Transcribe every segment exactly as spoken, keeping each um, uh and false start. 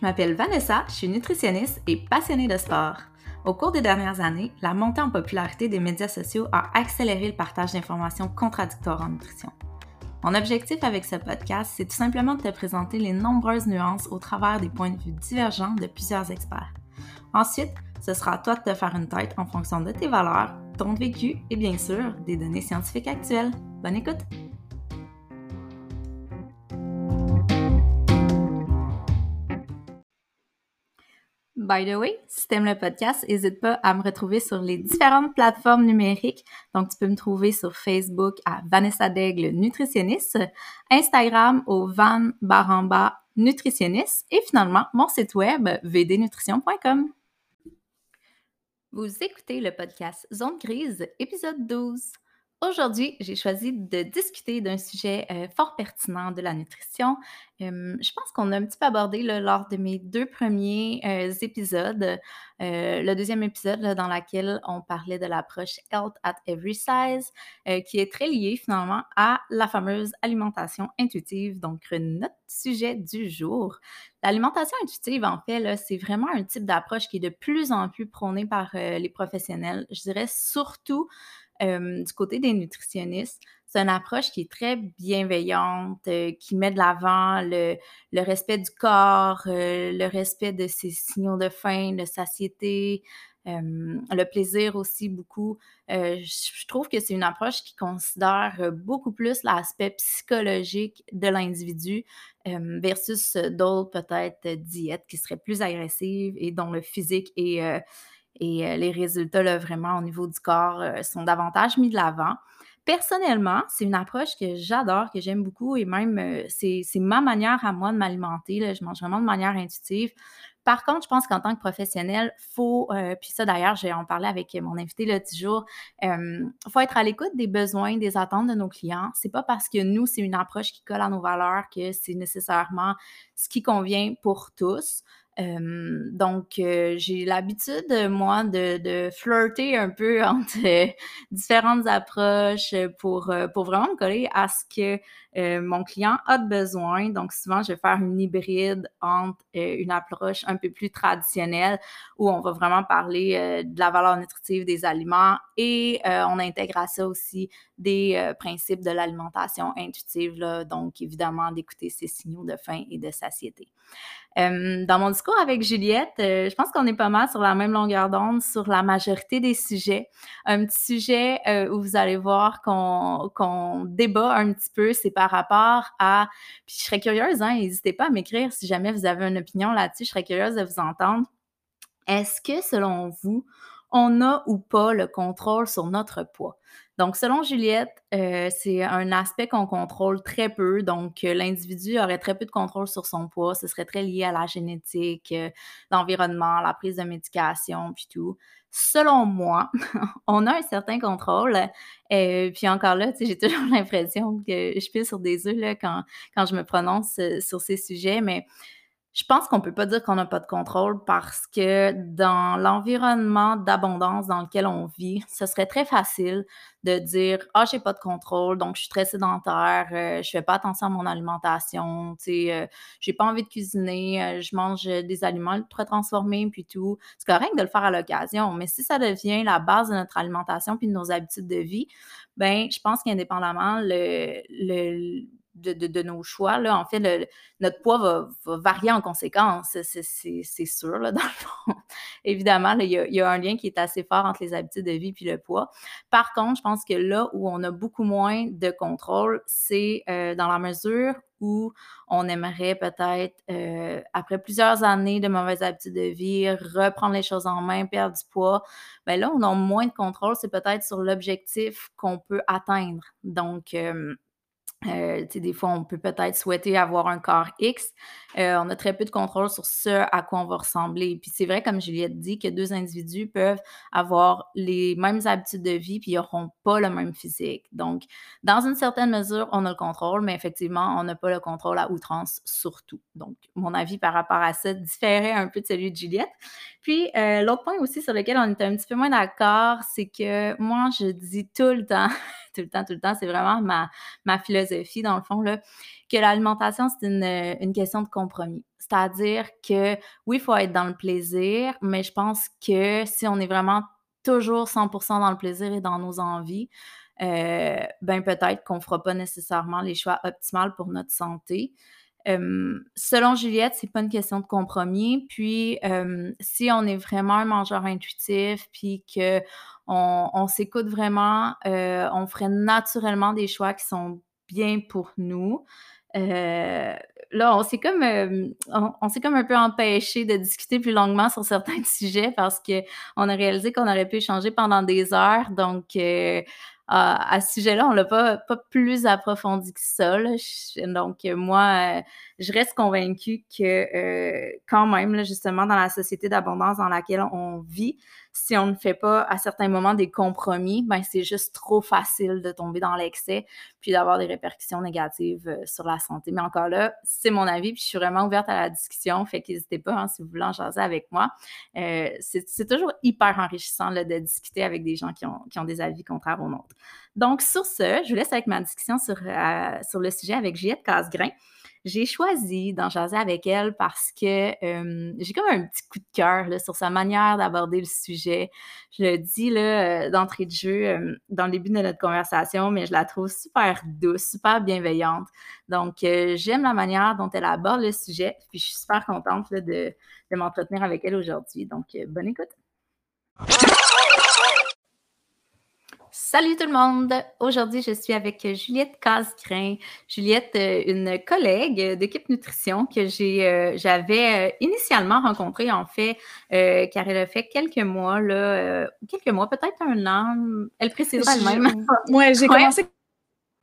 Je m'appelle Vanessa, je suis nutritionniste et passionnée de sport. Au cours des dernières années, la montée en popularité des médias sociaux a accéléré le partage d'informations contradictoires en nutrition. Mon objectif avec ce podcast, c'est tout simplement de te présenter les nombreuses nuances au travers des points de vue divergents de plusieurs experts. Ensuite, ce sera à toi de te faire une tête en fonction de tes valeurs, ton vécu et bien sûr, des données scientifiques actuelles. Bonne écoute! By the way, si t'aimes le podcast, n'hésite pas à me retrouver sur les différentes plateformes numériques. Donc, tu peux me trouver sur Facebook à Vanessa Daigle nutritionniste, Instagram au Van Baramba nutritionniste et finalement mon site web v d nutrition point com. Vous écoutez le podcast Zone Grise, épisode douze. Aujourd'hui, j'ai choisi de discuter d'un sujet euh, fort pertinent de la nutrition. Euh, je pense qu'on a un petit peu abordé là, lors de mes deux premiers euh, épisodes. Euh, le deuxième épisode là, dans lequel on parlait de l'approche Health at Every Size, euh, qui est très liée finalement à la fameuse alimentation intuitive, donc notre sujet du jour. L'alimentation intuitive, en fait, là, c'est vraiment un type d'approche qui est de plus en plus prônée par euh, les professionnels, je dirais surtout Euh, du côté des nutritionnistes. C'est une approche qui est très bienveillante, euh, qui met de l'avant le, le respect du corps, euh, le respect de ses signaux de faim, de satiété, euh, le plaisir aussi beaucoup. Euh, je trouve que c'est une approche qui considère beaucoup plus l'aspect psychologique de l'individu euh, versus d'autres peut-être diètes qui seraient plus agressives et dont le physique est... Euh, Et les résultats, là, vraiment, au niveau du corps, euh, sont davantage mis de l'avant. Personnellement, c'est une approche que j'adore, que j'aime beaucoup et même, euh, c'est, c'est ma manière à moi de m'alimenter, là. Je mange vraiment de manière intuitive. Par contre, je pense qu'en tant que professionnel, il faut, euh, puis ça d'ailleurs, j'ai en parlé avec mon invité l'autre jour, il euh, faut être à l'écoute des besoins, des attentes de nos clients. C'est pas parce que nous, c'est une approche qui colle à nos valeurs que c'est nécessairement ce qui convient pour tous. Euh, donc, euh, j'ai l'habitude, moi, de, de flirter un peu entre euh, différentes approches pour, euh, pour vraiment me coller à ce que euh, mon client a de besoin. Donc, souvent, je vais faire une hybride entre euh, une approche un peu plus traditionnelle où on va vraiment parler euh, de la valeur nutritive des aliments et euh, on intègre à ça aussi des euh, principes de l'alimentation intuitive, là, donc évidemment d'écouter ces signaux de faim et de satiété. Euh, dans mon discours avec Juliette, euh, je pense qu'on est pas mal sur la même longueur d'onde sur la majorité des sujets. Un petit sujet euh, où vous allez voir qu'on, qu'on débat un petit peu, c'est par rapport à... Puis je serais curieuse, hein, n'hésitez pas à m'écrire si jamais vous avez une opinion là-dessus, je serais curieuse de vous entendre. Est-ce que, selon vous, on a ou pas le contrôle sur notre poids? Donc, selon Juliette, euh, c'est un aspect qu'on contrôle très peu. Donc, euh, l'individu aurait très peu de contrôle sur son poids. Ce serait très lié à la génétique, euh, l'environnement, la prise de médication, puis tout. Selon moi, on a un certain contrôle. Euh, puis encore là, tu sais, j'ai toujours l'impression que je pile sur des œufs là, quand, quand je me prononce sur ces sujets, mais... Je pense qu'on ne peut pas dire qu'on n'a pas de contrôle parce que dans l'environnement d'abondance dans lequel on vit, ce serait très facile de dire « Ah, j'ai pas de contrôle, donc je suis très sédentaire, euh, je fais pas attention à mon alimentation, tu sais, euh, j'ai pas envie de cuisiner, euh, je mange des aliments ultra transformés, puis tout. » C'est correct de le faire à l'occasion, mais si ça devient la base de notre alimentation puis de nos habitudes de vie, bien, je pense qu'indépendamment, le... le De, de, de nos choix, là, en fait, le, notre poids va, va varier en conséquence, c'est, c'est, c'est sûr, là, dans le fond. Évidemment, il y, y a un lien qui est assez fort entre les habitudes de vie puis le poids. Par contre, je pense que là où on a beaucoup moins de contrôle, c'est euh, dans la mesure où on aimerait peut-être, euh, après plusieurs années de mauvaises habitudes de vie, reprendre les choses en main, perdre du poids. Bien là, on a moins de contrôle, c'est peut-être sur l'objectif qu'on peut atteindre. Donc, euh, Euh, des fois, on peut peut-être souhaiter avoir un corps X. Euh, on a très peu de contrôle sur ce à quoi on va ressembler. Puis c'est vrai, comme Juliette dit, que deux individus peuvent avoir les mêmes habitudes de vie puis ils n'auront pas le même physique. Donc, dans une certaine mesure, on a le contrôle, mais effectivement, on n'a pas le contrôle à outrance sur tout. Donc, mon avis par rapport à ça différait un peu de celui de Juliette. Puis, euh, l'autre point aussi sur lequel on était un petit peu moins d'accord, c'est que moi, je dis tout le temps tout le temps, tout le temps. C'est vraiment ma, ma philosophie, dans le fond, là, que l'alimentation, c'est une, une question de compromis. C'est-à-dire que, oui, il faut être dans le plaisir, mais je pense que si on est vraiment toujours cent pour cent dans le plaisir et dans nos envies, euh, ben peut-être qu'on ne fera pas nécessairement les choix optimaux pour notre santé. Euh, selon Juliette, c'est pas une question de compromis. Puis, euh, si on est vraiment un mangeur intuitif, puis qu'on on s'écoute vraiment, euh, on ferait naturellement des choix qui sont bien pour nous. Euh, là, on s'est comme, euh, on, on s'est comme un peu empêché de discuter plus longuement sur certains sujets parce qu'on a réalisé qu'on aurait pu échanger pendant des heures. Donc, euh, à, à ce sujet-là, on ne l'a pas, pas plus approfondi que ça. Là. Je, donc, moi, euh, je reste convaincue que euh, quand même, là, justement, dans la société d'abondance dans laquelle on vit, si on ne fait pas à certains moments des compromis, ben c'est juste trop facile de tomber dans l'excès puis d'avoir des répercussions négatives euh, sur la santé. Mais encore là, c'est mon avis puis je suis vraiment ouverte à la discussion. Fait qu'hésitez pas, hein, si vous voulez en jaser avec moi. Euh, c'est, c'est toujours hyper enrichissant là, de discuter avec des gens qui ont, qui ont des avis contraires aux nôtres. Donc, sur ce, je vous laisse avec ma discussion sur, euh, sur le sujet avec Juliette Casgrain. J'ai choisi d'en jaser avec elle parce que euh, j'ai comme un petit coup de cœur là, sur sa manière d'aborder le sujet. Je le dis là, d'entrée de jeu euh, dans le début de notre conversation, mais je la trouve super douce, super bienveillante. Donc, euh, j'aime la manière dont elle aborde le sujet, puis je suis super contente là, de, de m'entretenir avec elle aujourd'hui. Donc, euh, bonne écoute! Salut tout le monde! Aujourd'hui, je suis avec Juliette Casgrain. Juliette, une collègue d'Équipe Nutrition que j'ai, euh, j'avais initialement rencontrée, en fait, euh, car elle a fait quelques mois, là, euh, quelques mois, peut-être un an. Elle précisera elle-même. Moi, ouais, j'ai ouais. commencé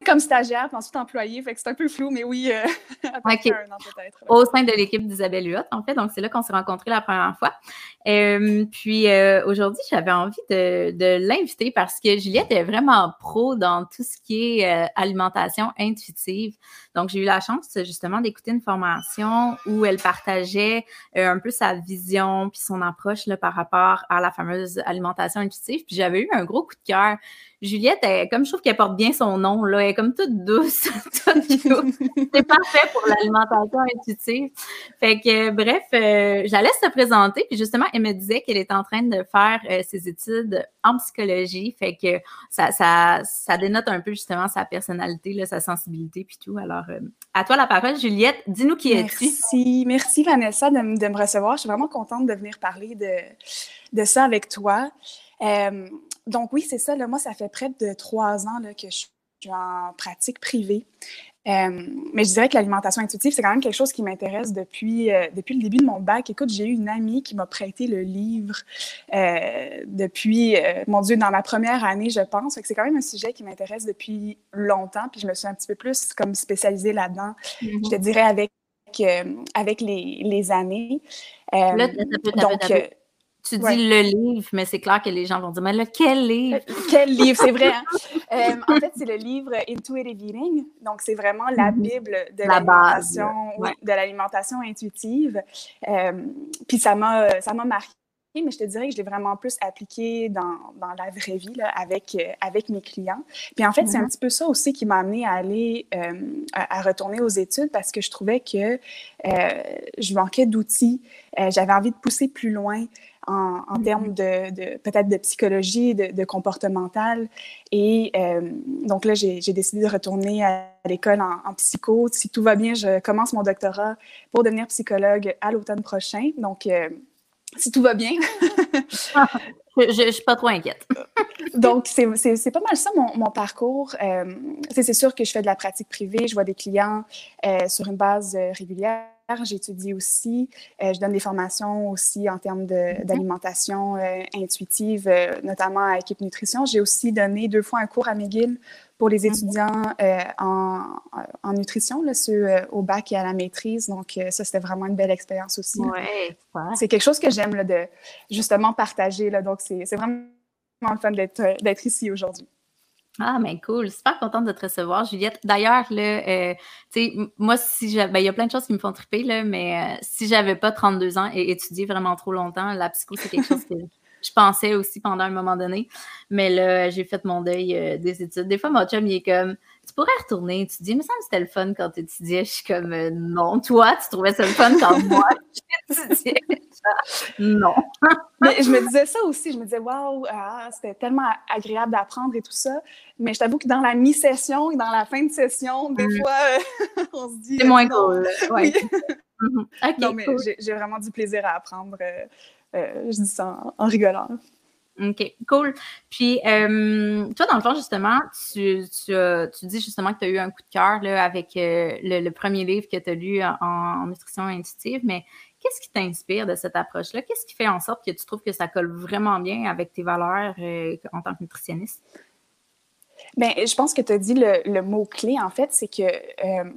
comme stagiaire, puis ensuite employée, fait que c'est un peu flou, mais oui, euh, okay. un an peut-être. Ouais. Au sein de l'équipe d'Isabelle Huot, en fait, donc c'est là qu'on s'est rencontrés la première fois. Euh, puis euh, aujourd'hui, j'avais envie de, de l'inviter parce que Juliette est vraiment pro dans tout ce qui est euh, alimentation intuitive. Donc, j'ai eu la chance justement d'écouter une formation où elle partageait euh, un peu sa vision puis son approche là, par rapport à la fameuse alimentation intuitive. Puis j'avais eu un gros coup de cœur. Juliette, elle, comme je trouve qu'elle porte bien son nom, là, elle est comme toute douce, toute douce. C'est parfait pour l'alimentation intuitive. Fait que, euh, bref, euh, je la laisse se présenter. Puis justement, elle me disait qu'elle est en train de faire euh, ses études en psychologie. Fait que ça, ça, ça dénote un peu justement sa personnalité, là, sa sensibilité puis tout. Alors, euh, à toi la parole, Juliette. Dis-nous qui es-tu. Merci. Merci, Vanessa, de, m- de me recevoir. Je suis vraiment contente de venir parler de, de ça avec toi. Euh, donc oui, c'est ça. Là, moi, ça fait près de trois ans là, que je suis en pratique privée. Euh, mais je dirais que l'alimentation intuitive, c'est quand même quelque chose qui m'intéresse depuis, euh, depuis le début de mon bac. Écoute, j'ai eu une amie qui m'a prêté le livre euh, depuis, euh, mon Dieu, dans ma première année, je pense. Fait que c'est quand même un sujet qui m'intéresse depuis longtemps. Puis je me suis un petit peu plus comme spécialisée là-dedans, mm-hmm. je te dirais, avec, euh, avec les, les années. Euh, là, donc... Euh, Tu dis ouais. le livre, mais c'est clair que les gens vont dire « Mais là, quel livre? » Quel livre, c'est vrai. Hein? euh, en fait, c'est le livre « Intuitive Eating ». Donc, c'est vraiment la Bible de, la l'alimentation, base. Ouais. de l'alimentation intuitive. Euh, puis, ça m'a, ça m'a marquée, mais je te dirais que je l'ai vraiment plus appliquée dans, dans la vraie vie là, avec, euh, avec mes clients. Puis, en fait, mm-hmm. c'est un petit peu ça aussi qui m'a amenée à aller, euh, à, à retourner aux études parce que je trouvais que euh, je manquais d'outils. Euh, j'avais envie de pousser plus loin. En, en termes de, de peut-être de psychologie, de, de comportemental. Et euh, donc là, j'ai, j'ai décidé de retourner à l'école en, en psycho. Si tout va bien, je commence mon doctorat pour devenir psychologue à l'automne prochain. Donc, euh, si tout va bien... Je ne suis pas trop inquiète. Donc, c'est, c'est, c'est pas mal ça, mon, mon parcours. Euh, c'est, c'est sûr que je fais de la pratique privée. Je vois des clients euh, sur une base euh, régulière. J'étudie aussi. Euh, je donne des formations aussi en termes de, mm-hmm. d'alimentation euh, intuitive, euh, notamment à Équipe Nutrition. J'ai aussi donné deux fois un cours à McGill pour les étudiants euh, en, en nutrition, là, ceux euh, au bac et à la maîtrise. Donc, euh, ça, c'était vraiment une belle expérience aussi. Ouais, ouais. C'est quelque chose que j'aime, là, de justement partager. Là, donc, c'est, c'est vraiment le fun d'être, d'être ici aujourd'hui. Ah, ben cool. Super contente de te recevoir, Juliette. D'ailleurs, là, euh, tu sais, moi, si j'avais, ben, il y a plein de choses qui me font triper, là, mais euh, si j'avais pas trente-deux ans et étudié vraiment trop longtemps, la psycho, c'est quelque chose que je pensais aussi pendant un moment donné. Mais là, j'ai fait mon deuil euh, des études. Des fois, mon chum, il est comme, tu pourrais retourner étudier. Mais ça me semble que c'était le fun quand tu étudiais. Je suis comme, euh, non, toi, tu trouvais ça le fun quand moi, j'étudiais. Non. Mais je me disais ça aussi. Je me disais, waouh, ah, c'était tellement agréable d'apprendre et tout ça. Mais je t'avoue que dans la mi-session et dans la fin de session, des mmh. fois, on se dit... C'est moins cool. Ouais. Mmh. Okay, non, mais cool. j'ai, j'ai vraiment du plaisir à apprendre. Euh, euh, je dis ça en, en rigolant. OK, cool. Puis, euh, toi, dans le fond, justement, tu, tu, tu dis justement que tu as eu un coup de cœur là, avec euh, le, le premier livre que tu as lu en, en nutrition intuitive, mais qu'est-ce qui t'inspire de cette approche-là? Qu'est-ce qui fait en sorte que tu trouves que ça colle vraiment bien avec tes valeurs euh, en tant que nutritionniste? Bien, je pense que tu as dit le, le mot-clé, en fait, c'est que... Euh,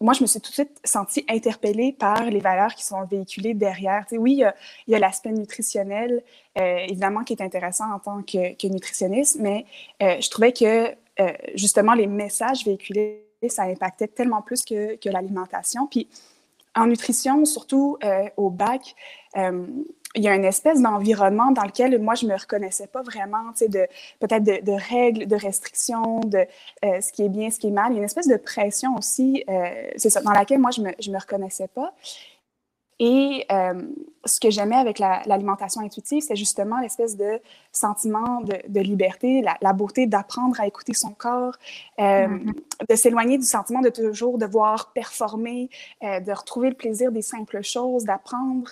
moi, je me suis tout de suite sentie interpellée par les valeurs qui sont véhiculées derrière. Tu sais, oui, il y a, il y a l'aspect nutritionnel, euh, évidemment, qui est intéressant en tant que, que nutritionniste, mais euh, je trouvais que, euh, justement, les messages véhiculés, ça impactait tellement plus que, que l'alimentation. Puis, en nutrition, surtout euh, au bac, euh, il y a une espèce d'environnement dans lequel moi, je ne me reconnaissais pas vraiment, tu sais, de, peut-être de, de règles, de restrictions, de euh, ce qui est bien, ce qui est mal. Il y a une espèce de pression aussi, euh, c'est ça, dans laquelle moi, je ne me, je me reconnaissais pas. Et euh, ce que j'aimais avec la, l'alimentation intuitive, c'est justement l'espèce de sentiment de, de liberté, la, la beauté d'apprendre à écouter son corps, euh, mm-hmm. de s'éloigner du sentiment de toujours devoir performer, euh, de retrouver le plaisir des simples choses, d'apprendre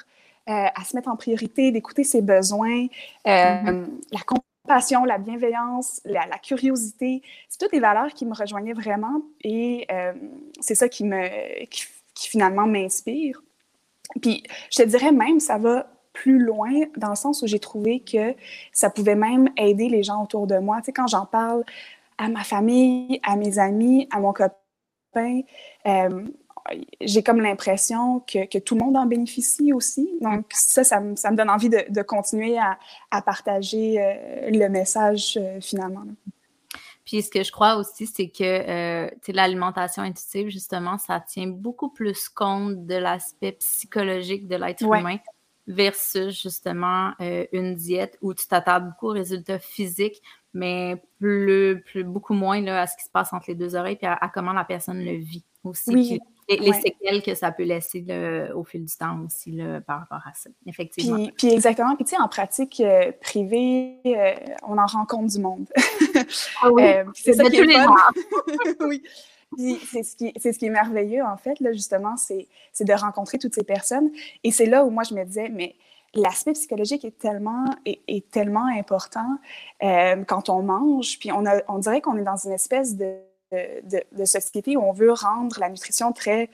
euh, à se mettre en priorité, d'écouter ses besoins, euh, mm-hmm. la compassion, la bienveillance, la, la curiosité. C'est toutes des valeurs qui me rejoignaient vraiment et euh, c'est ça qui, me, qui, qui finalement m'inspire. Puis, je te dirais même, ça va plus loin dans le sens où j'ai trouvé que ça pouvait même aider les gens autour de moi. Tu sais, quand j'en parle à ma famille, à mes amis, à mon copain, euh, j'ai comme l'impression que, que tout le monde en bénéficie aussi. Donc, ça, ça, m- ça me donne envie de, de continuer à, à partager euh, le message euh, finalement. Là. Puis, ce que je crois aussi, c'est que euh, l'alimentation intuitive, justement, ça tient beaucoup plus compte de l'aspect psychologique de l'être ouais. humain versus, justement, euh, une diète où tu t'attardes beaucoup aux résultats physiques, mais plus, plus, beaucoup moins là, à ce qui se passe entre les deux oreilles puis à, à comment la personne le vit aussi. Oui. Puis, les, les ouais. séquelles que ça peut laisser là, au fil du temps aussi là, par rapport à ça, effectivement. Puis, puis exactement. Puis tu sais, en pratique euh, privée, euh, on en rencontre du monde. Ah oui, euh, c'est, c'est ça qui est fun. Oui. Puis c'est ce qui, c'est ce qui est merveilleux, en fait, là, justement, c'est, c'est de rencontrer toutes ces personnes. Et c'est là où moi, je me disais, mais l'aspect psychologique est tellement, est, est tellement important euh, quand on mange. Puis on, a, on dirait qu'on est dans une espèce de De, de société où on veut rendre la nutrition très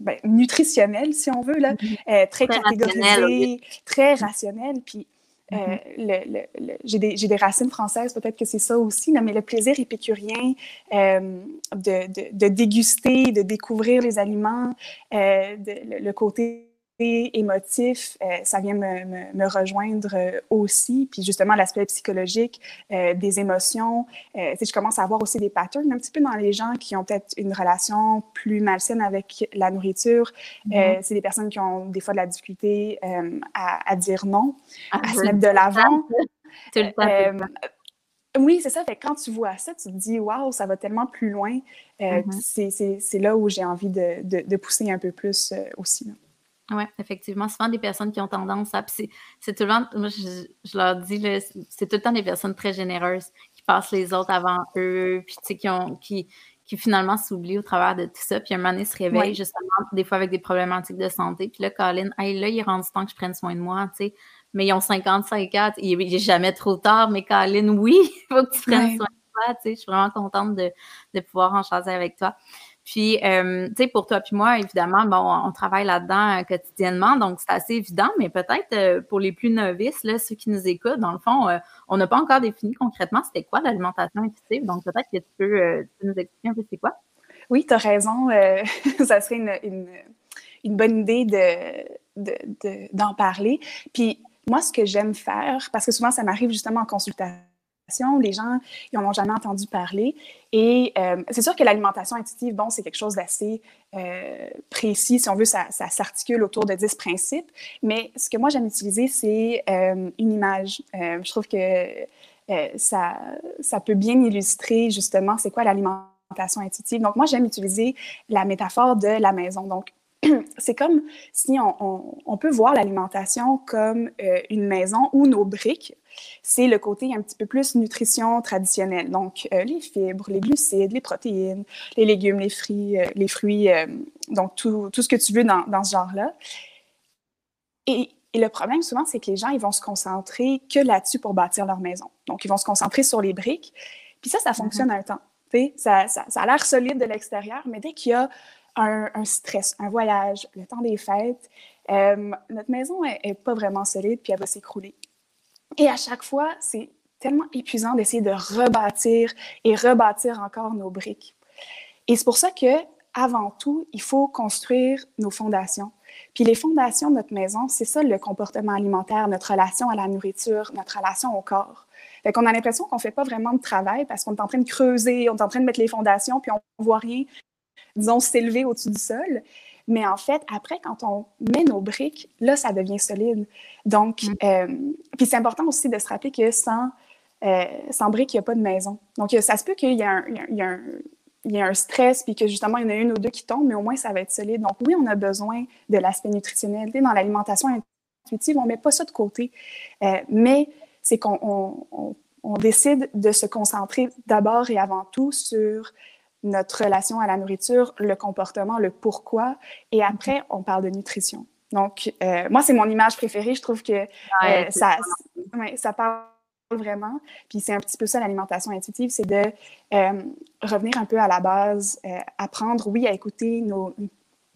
ben, nutritionnelle, si on veut, là, mm-hmm. euh, très, très catégorisée, rationnelle. Très rationnelle. Puis, mm-hmm. euh, le, le, le, j'ai, des, j'ai des racines françaises, peut-être que c'est ça aussi, là, mais le plaisir épicurien euh, de, de, de déguster, de découvrir les aliments, euh, de, le, le côté émotif, euh, ça vient me, me, me rejoindre euh, aussi. Puis justement, l'aspect psychologique euh, des émotions. Euh, je commence à voir aussi des patterns un petit peu dans les gens qui ont peut-être une relation plus malsaine avec la nourriture. Mm-hmm. Euh, c'est des personnes qui ont des fois de la difficulté euh, à, à dire non, ah, à se mettre de l'avant. Tout le temps. Euh, oui, c'est ça. Fait que quand tu vois ça, tu te dis « Wow, ça va tellement plus loin. Euh, » mm-hmm. c'est, c'est, c'est là où j'ai envie de, de, de pousser un peu plus euh, aussi, là. Oui, effectivement. Souvent, des personnes qui ont tendance à... C'est, c'est tout le temps... Moi, je, je leur dis, là, c'est tout le temps des personnes très généreuses qui passent les autres avant eux, puis tu sais, qui, ont, qui, qui finalement s'oublient au travers de tout ça. Puis, un moment donné, se réveillent, ouais. justement, des fois avec des problématiques de santé. Puis là, Colin, hey, là, il est rendu temps que je prenne soin de moi, tu sais. Mais ils ont cinquante-cinq ans, il n'est jamais trop tard. Mais Colin, oui, il faut que tu prennes ouais. soin de toi, tu sais. Je suis vraiment contente de, de pouvoir en jaser avec toi. Puis, euh, tu sais, pour toi puis moi, évidemment, bon, on travaille là-dedans euh, quotidiennement, donc c'est assez évident, mais peut-être euh, pour les plus novices, là, ceux qui nous écoutent, dans le fond, euh, on n'a pas encore défini concrètement c'était quoi l'alimentation intuitive, donc peut-être que tu peux, euh, tu peux nous expliquer un peu c'est quoi. Oui, tu as raison, euh, ça serait une, une, une bonne idée de, de, de, d'en parler. Puis moi, ce que j'aime faire, parce que souvent ça m'arrive justement en consultation, les gens n'en ont jamais entendu parler. Et euh, c'est sûr que l'alimentation intuitive, bon, c'est quelque chose d'assez euh, précis. Si on veut, ça, ça s'articule autour de dix principes. Mais ce que moi, j'aime utiliser, c'est euh, une image. Euh, je trouve que euh, ça, ça peut bien illustrer justement c'est quoi l'alimentation intuitive. Donc, moi, j'aime utiliser la métaphore de la maison. Donc, c'est comme si on, on, on peut voir l'alimentation comme euh, une maison où nos briques, c'est le côté un petit peu plus nutrition traditionnelle. Donc, euh, les fibres, les glucides, les protéines, les légumes, les fruits, euh, les fruits euh, donc tout, tout ce que tu veux dans, dans ce genre-là. Et, et le problème, souvent, c'est que les gens, ils vont se concentrer que là-dessus pour bâtir leur maison. Donc, ils vont se concentrer sur les briques. Puis ça, ça fonctionne mm-hmm. un temps. T'sais, ça, ça, ça a l'air solide de l'extérieur, mais dès qu'il y a Un, un stress, un voyage, le temps des fêtes, euh, notre maison n'est pas vraiment solide, puis elle va s'écrouler. Et à chaque fois, c'est tellement épuisant d'essayer de rebâtir et rebâtir encore nos briques. Et c'est pour ça qu'avant tout, il faut construire nos fondations. Puis les fondations de notre maison, c'est ça le comportement alimentaire, notre relation à la nourriture, notre relation au corps. Fait qu'on a l'impression qu'on ne fait pas vraiment de travail parce qu'on est en train de creuser, on est en train de mettre les fondations, puis on ne voit rien. Disons, s'élever au-dessus du sol. Mais en fait, après, quand on met nos briques, là, ça devient solide. Donc, mm. euh, puis c'est important aussi de se rappeler que sans, euh, sans briques, il n'y a pas de maison. Donc, ça se peut qu'il y ait un, un, un stress, puis que justement, il y en a une ou deux qui tombent, mais au moins, ça va être solide. Donc, oui, on a besoin de l'aspect nutritionnel. Dans l'alimentation intuitive, on ne met pas ça de côté. Euh, mais c'est qu'on on, on, on décide de se concentrer d'abord et avant tout sur notre relation à la nourriture, le comportement, le pourquoi. Et après, on parle de nutrition. Donc, euh, moi, c'est mon image préférée. Je trouve que ouais, euh, ça, ouais, ça parle vraiment. Puis c'est un petit peu ça, l'alimentation intuitive, c'est de euh, revenir un peu à la base, euh, apprendre, oui, à écouter nos,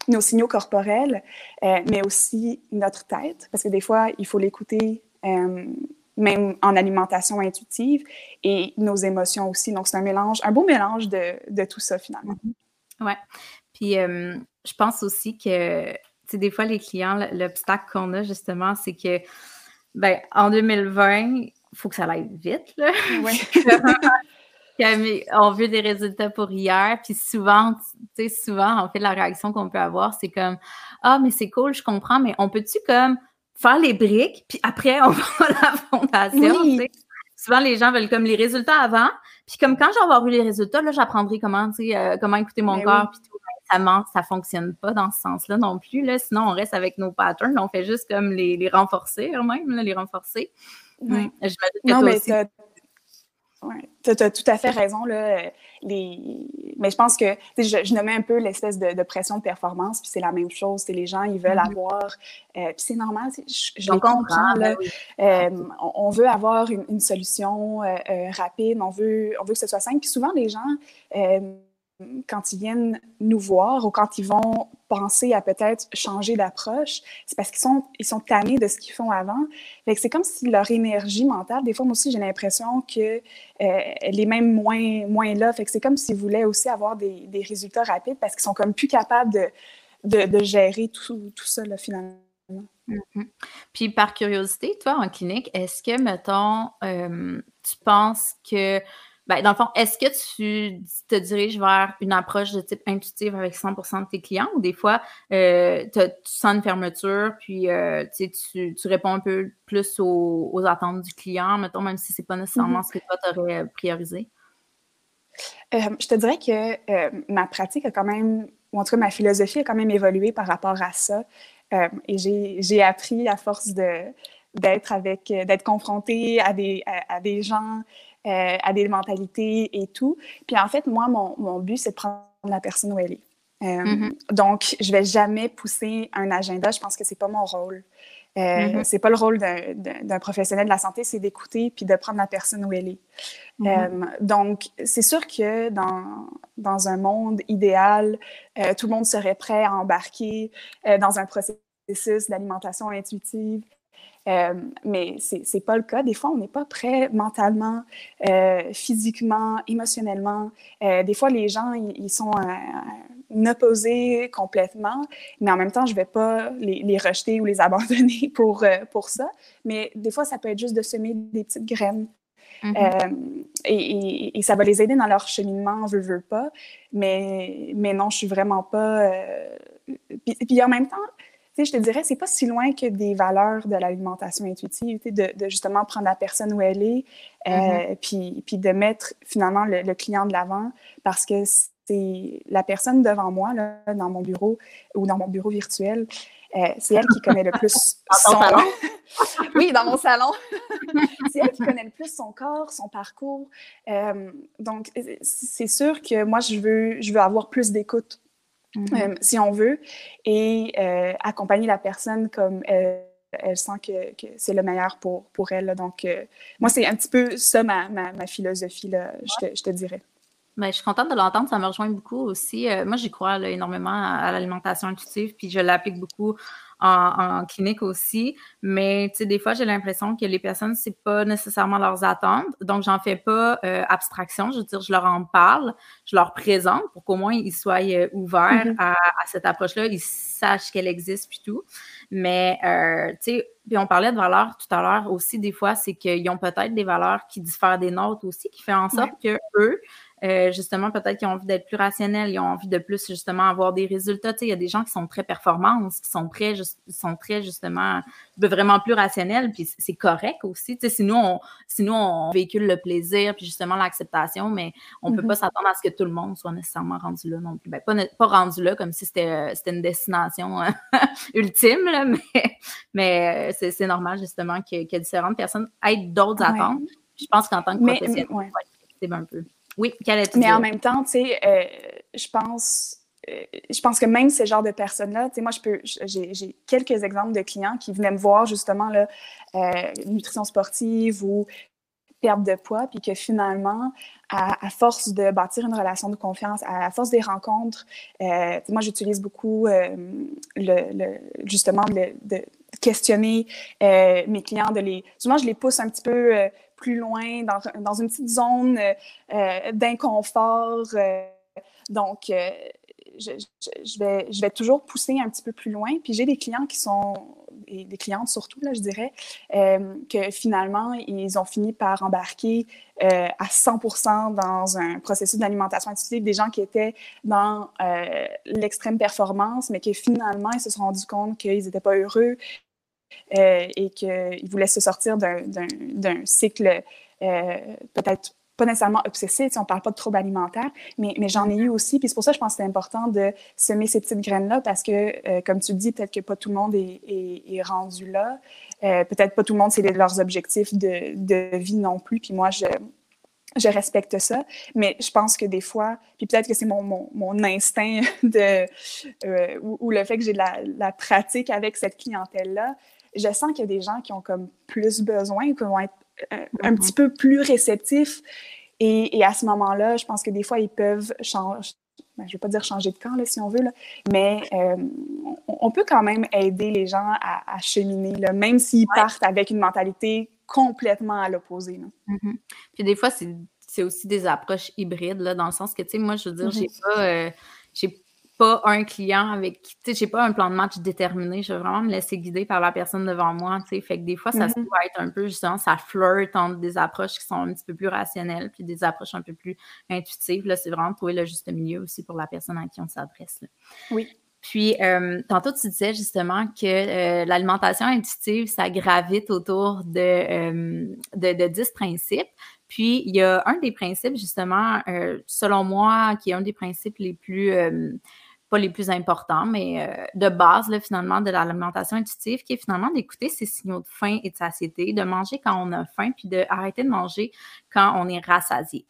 nos signaux corporels, euh, mais aussi notre tête. Parce que des fois, il faut l'écouter euh, même en alimentation intuitive, et nos émotions aussi. Donc, c'est un mélange, un beau mélange de, de tout ça, finalement. Oui. Puis, euh, je pense aussi que, tu sais, des fois, les clients, l'obstacle qu'on a, justement, c'est que, ben en deux mille vingt, il faut que ça aille vite, là. Oui. On veut des résultats pour hier, puis souvent, tu sais, souvent, en fait, la réaction qu'on peut avoir, c'est comme, « Ah, mais c'est cool, je comprends, mais on peut-tu comme... » faire les briques, puis après, on va à la fondation. Oui. Tu sais. Souvent, les gens veulent comme les résultats avant, puis comme quand j'aurai eu les résultats, là, j'apprendrai comment, tu sais, euh, comment écouter mon mais corps, oui. puis tout. Ça manque, ça fonctionne pas dans ce sens-là non plus. Là. Sinon, on reste avec nos patterns, on fait juste comme les, les renforcer eux-mêmes, là, les renforcer. Oui. Je non, mais aussi... t'as... Ouais, t'as, t'as tout à fait raison, là. Les... Mais je pense que, tu sais, je, je nommais un peu l'espèce de, de pression de performance, puis c'est la même chose, c'est les gens, ils veulent avoir, euh, puis c'est normal, je, je les comprends, là. Oui. Euh, on, on veut avoir une, une solution euh, euh, rapide, on veut, on veut que ce soit simple, puis souvent, les gens, euh, quand ils viennent nous voir ou quand ils vont penser à peut-être changer d'approche, c'est parce qu'ils sont, ils sont tannés de ce qu'ils font avant. Fait que c'est comme si leur énergie mentale, des fois, moi aussi, j'ai l'impression qu'elle euh, est même moins, moins là. Fait que c'est comme s'ils voulaient aussi avoir des, des résultats rapides parce qu'ils sont comme plus capables de, de, de gérer tout, tout ça, là, finalement. Mm-hmm. Puis, par curiosité, toi, en clinique, est-ce que, mettons, euh, tu penses que... Ben, dans le fond, est-ce que tu te diriges vers une approche de type intuitive avec cent pour cent de tes clients ou des fois, euh, tu sens une fermeture puis euh, tu, tu réponds un peu plus aux, aux attentes du client, mettons, même si c'est pas nécessairement mm-hmm. ce que toi, tu aurais priorisé? Euh, je te dirais que euh, ma pratique a quand même, ou en tout cas, ma philosophie a quand même évolué par rapport à ça. Euh, et j'ai, j'ai appris à force de, d'être, avec, d'être confrontée à des, à, à des gens... Euh, à des mentalités et tout. Puis en fait, moi, mon, mon but, c'est de prendre la personne où elle est. Euh, mm-hmm. Donc, je ne vais jamais pousser un agenda. Je pense que ce n'est pas mon rôle. Euh, mm-hmm. Ce n'est pas le rôle d'un, d'un, d'un professionnel de la santé, c'est d'écouter puis de prendre la personne où elle est. Mm-hmm. Euh, donc, c'est sûr que dans, dans un monde idéal, euh, tout le monde serait prêt à embarquer euh, dans un processus d'alimentation intuitive. Euh, mais c'est, c'est pas le cas. Des fois, on n'est pas prêt mentalement, euh, physiquement, émotionnellement. Euh, des fois, les gens, ils sont euh, opposés complètement, mais en même temps, je vais pas les, les rejeter ou les abandonner pour, euh, pour ça. Mais des fois, ça peut être juste de semer des petites graines. Mm-hmm. euh, et, et, et ça va les aider dans leur cheminement, veux, veux pas. Mais, mais non, je suis vraiment pas... Euh... Puis, puis en même temps, tu sais, je te dirais, c'est pas si loin que des valeurs de l'alimentation intuitive, tu sais, de, de justement prendre la personne où elle est, euh, mm-hmm. puis, puis de mettre finalement le, le client de l'avant, parce que c'est la personne devant moi, là, dans mon bureau ou dans mon bureau virtuel, euh, c'est elle qui connaît le plus son... salon. Oui, dans mon salon. C'est elle qui connaît le plus son corps, son parcours. Euh, donc, c'est sûr que moi, je veux, je veux avoir plus d'écoute. Mm-hmm. Euh, si on veut, et euh, accompagner la personne comme elle, elle sent que, que c'est le meilleur pour, pour elle. Là. Donc, euh, moi, c'est un petit peu ça ma, ma, ma philosophie, là, je, te, je te dirais. Bien, je suis contente de l'entendre, ça me rejoint beaucoup aussi. Euh, moi, j'y crois là, énormément à, à l'alimentation intuitive, puis je l'applique beaucoup en, en clinique aussi. Mais, tu sais, des fois, j'ai l'impression que les personnes, c'est pas nécessairement leurs attentes. Donc, j'en fais pas euh, abstraction. Je veux dire, je leur en parle, je leur présente pour qu'au moins, ils soient euh, ouverts mm-hmm. à, à cette approche-là, ils sachent qu'elle existe, puis tout. Mais, euh, tu sais, puis on parlait de valeurs tout à l'heure aussi, des fois, c'est qu'ils ont peut-être des valeurs qui diffèrent des nôtres aussi, qui fait en sorte ouais. que eux Euh, justement, peut-être qu'ils ont envie d'être plus rationnels, ils ont envie de plus, justement, avoir des résultats. Tu sais, il y a des gens qui sont très performances, qui sont très, ju- sont très justement, vraiment plus rationnels, puis c'est correct aussi. Tu sais, si nous, on, si nous, on véhicule le plaisir, puis justement l'acceptation, mais on ne mm-hmm. peut pas s'attendre à ce que tout le monde soit nécessairement rendu là non plus. Ben, pas, pas rendu là, comme si c'était, c'était une destination euh, ultime, là, mais, mais c'est, c'est normal, justement, que, que différentes personnes aient d'autres ouais. attentes. Je pense qu'en tant que mais, professionnel, ouais. c'est un peu... Oui, mais en même temps, tu sais, euh, je pense, euh, je pense que même ces genres de personnes-là, tu sais, moi, je peux, j'ai, j'ai quelques exemples de clients qui venaient me voir justement là, euh, nutrition sportive ou perte de poids, puis que finalement, à, à force de bâtir une relation de confiance, à, à force des rencontres, euh, moi, j'utilise beaucoup euh, le, le, justement le, de questionner euh, mes clients, de les, souvent, je les pousse un petit peu. Euh, plus loin, dans, dans une petite zone euh, d'inconfort. Euh, donc, euh, je, je, je, vais, je vais toujours pousser un petit peu plus loin. Puis j'ai des clients qui sont, et des clientes surtout, là, je dirais, euh, que finalement, ils ont fini par embarquer euh, à cent pour cent dans un processus d'alimentation intuitive, des gens qui étaient dans euh, l'extrême performance, mais que finalement, ils se sont rendus compte qu'ils n'étaient pas heureux, Euh, et qu'ils voulaient se sortir d'un, d'un, d'un cycle euh, peut-être pas nécessairement obsessif, on ne parle pas de troubles alimentaires, mais, mais j'en ai eu aussi. Puis c'est pour ça que je pense que c'est important de semer ces petites graines-là parce que, euh, comme tu le dis, peut-être que pas tout le monde est, est, est rendu là. Euh, peut-être pas tout le monde, c'est leurs objectifs de, de vie non plus. Puis moi, je... Je respecte ça, mais je pense que des fois, puis peut-être que c'est mon, mon, mon instinct de, euh, ou, ou le fait que j'ai de la, la pratique avec cette clientèle-là, je sens qu'il y a des gens qui ont comme plus besoin, qui vont être euh, un petit peu plus réceptifs. Et, et à ce moment-là, je pense que des fois, ils peuvent changer. Ben, je ne vais pas dire changer de camp, là, si on veut, là, mais euh, on, on peut quand même aider les gens à, à cheminer, là, même s'ils ouais. partent avec une mentalité complètement à l'opposé. Là. Mm-hmm. Puis des fois, c'est, c'est aussi des approches hybrides, là, dans le sens que, tu sais, moi, je veux dire, mm-hmm. j'ai pas... Euh, j'ai pas un client avec qui, tu sais, j'ai pas un plan de match déterminé, je vais vraiment me laisser guider par la personne devant moi, tu sais, fait que des fois, ça mm-hmm. se peut être un peu, justement, ça flirte entre des approches qui sont un petit peu plus rationnelles, puis des approches un peu plus intuitives, là, c'est vraiment de trouver le juste milieu aussi pour la personne à qui on s'adresse, là. Oui. Puis, euh, tantôt, tu disais justement que euh, l'alimentation intuitive, ça gravite autour de, euh, de, de dix principes. Puis, il y a un des principes, justement, euh, selon moi, qui est un des principes les plus... Euh, pas les plus importants, mais euh, de base, là, finalement, de l'alimentation intuitive, qui est finalement d'écouter ses signaux de faim et de satiété, de manger quand on a faim, puis d'arrêter de, de manger quand on est rassasié.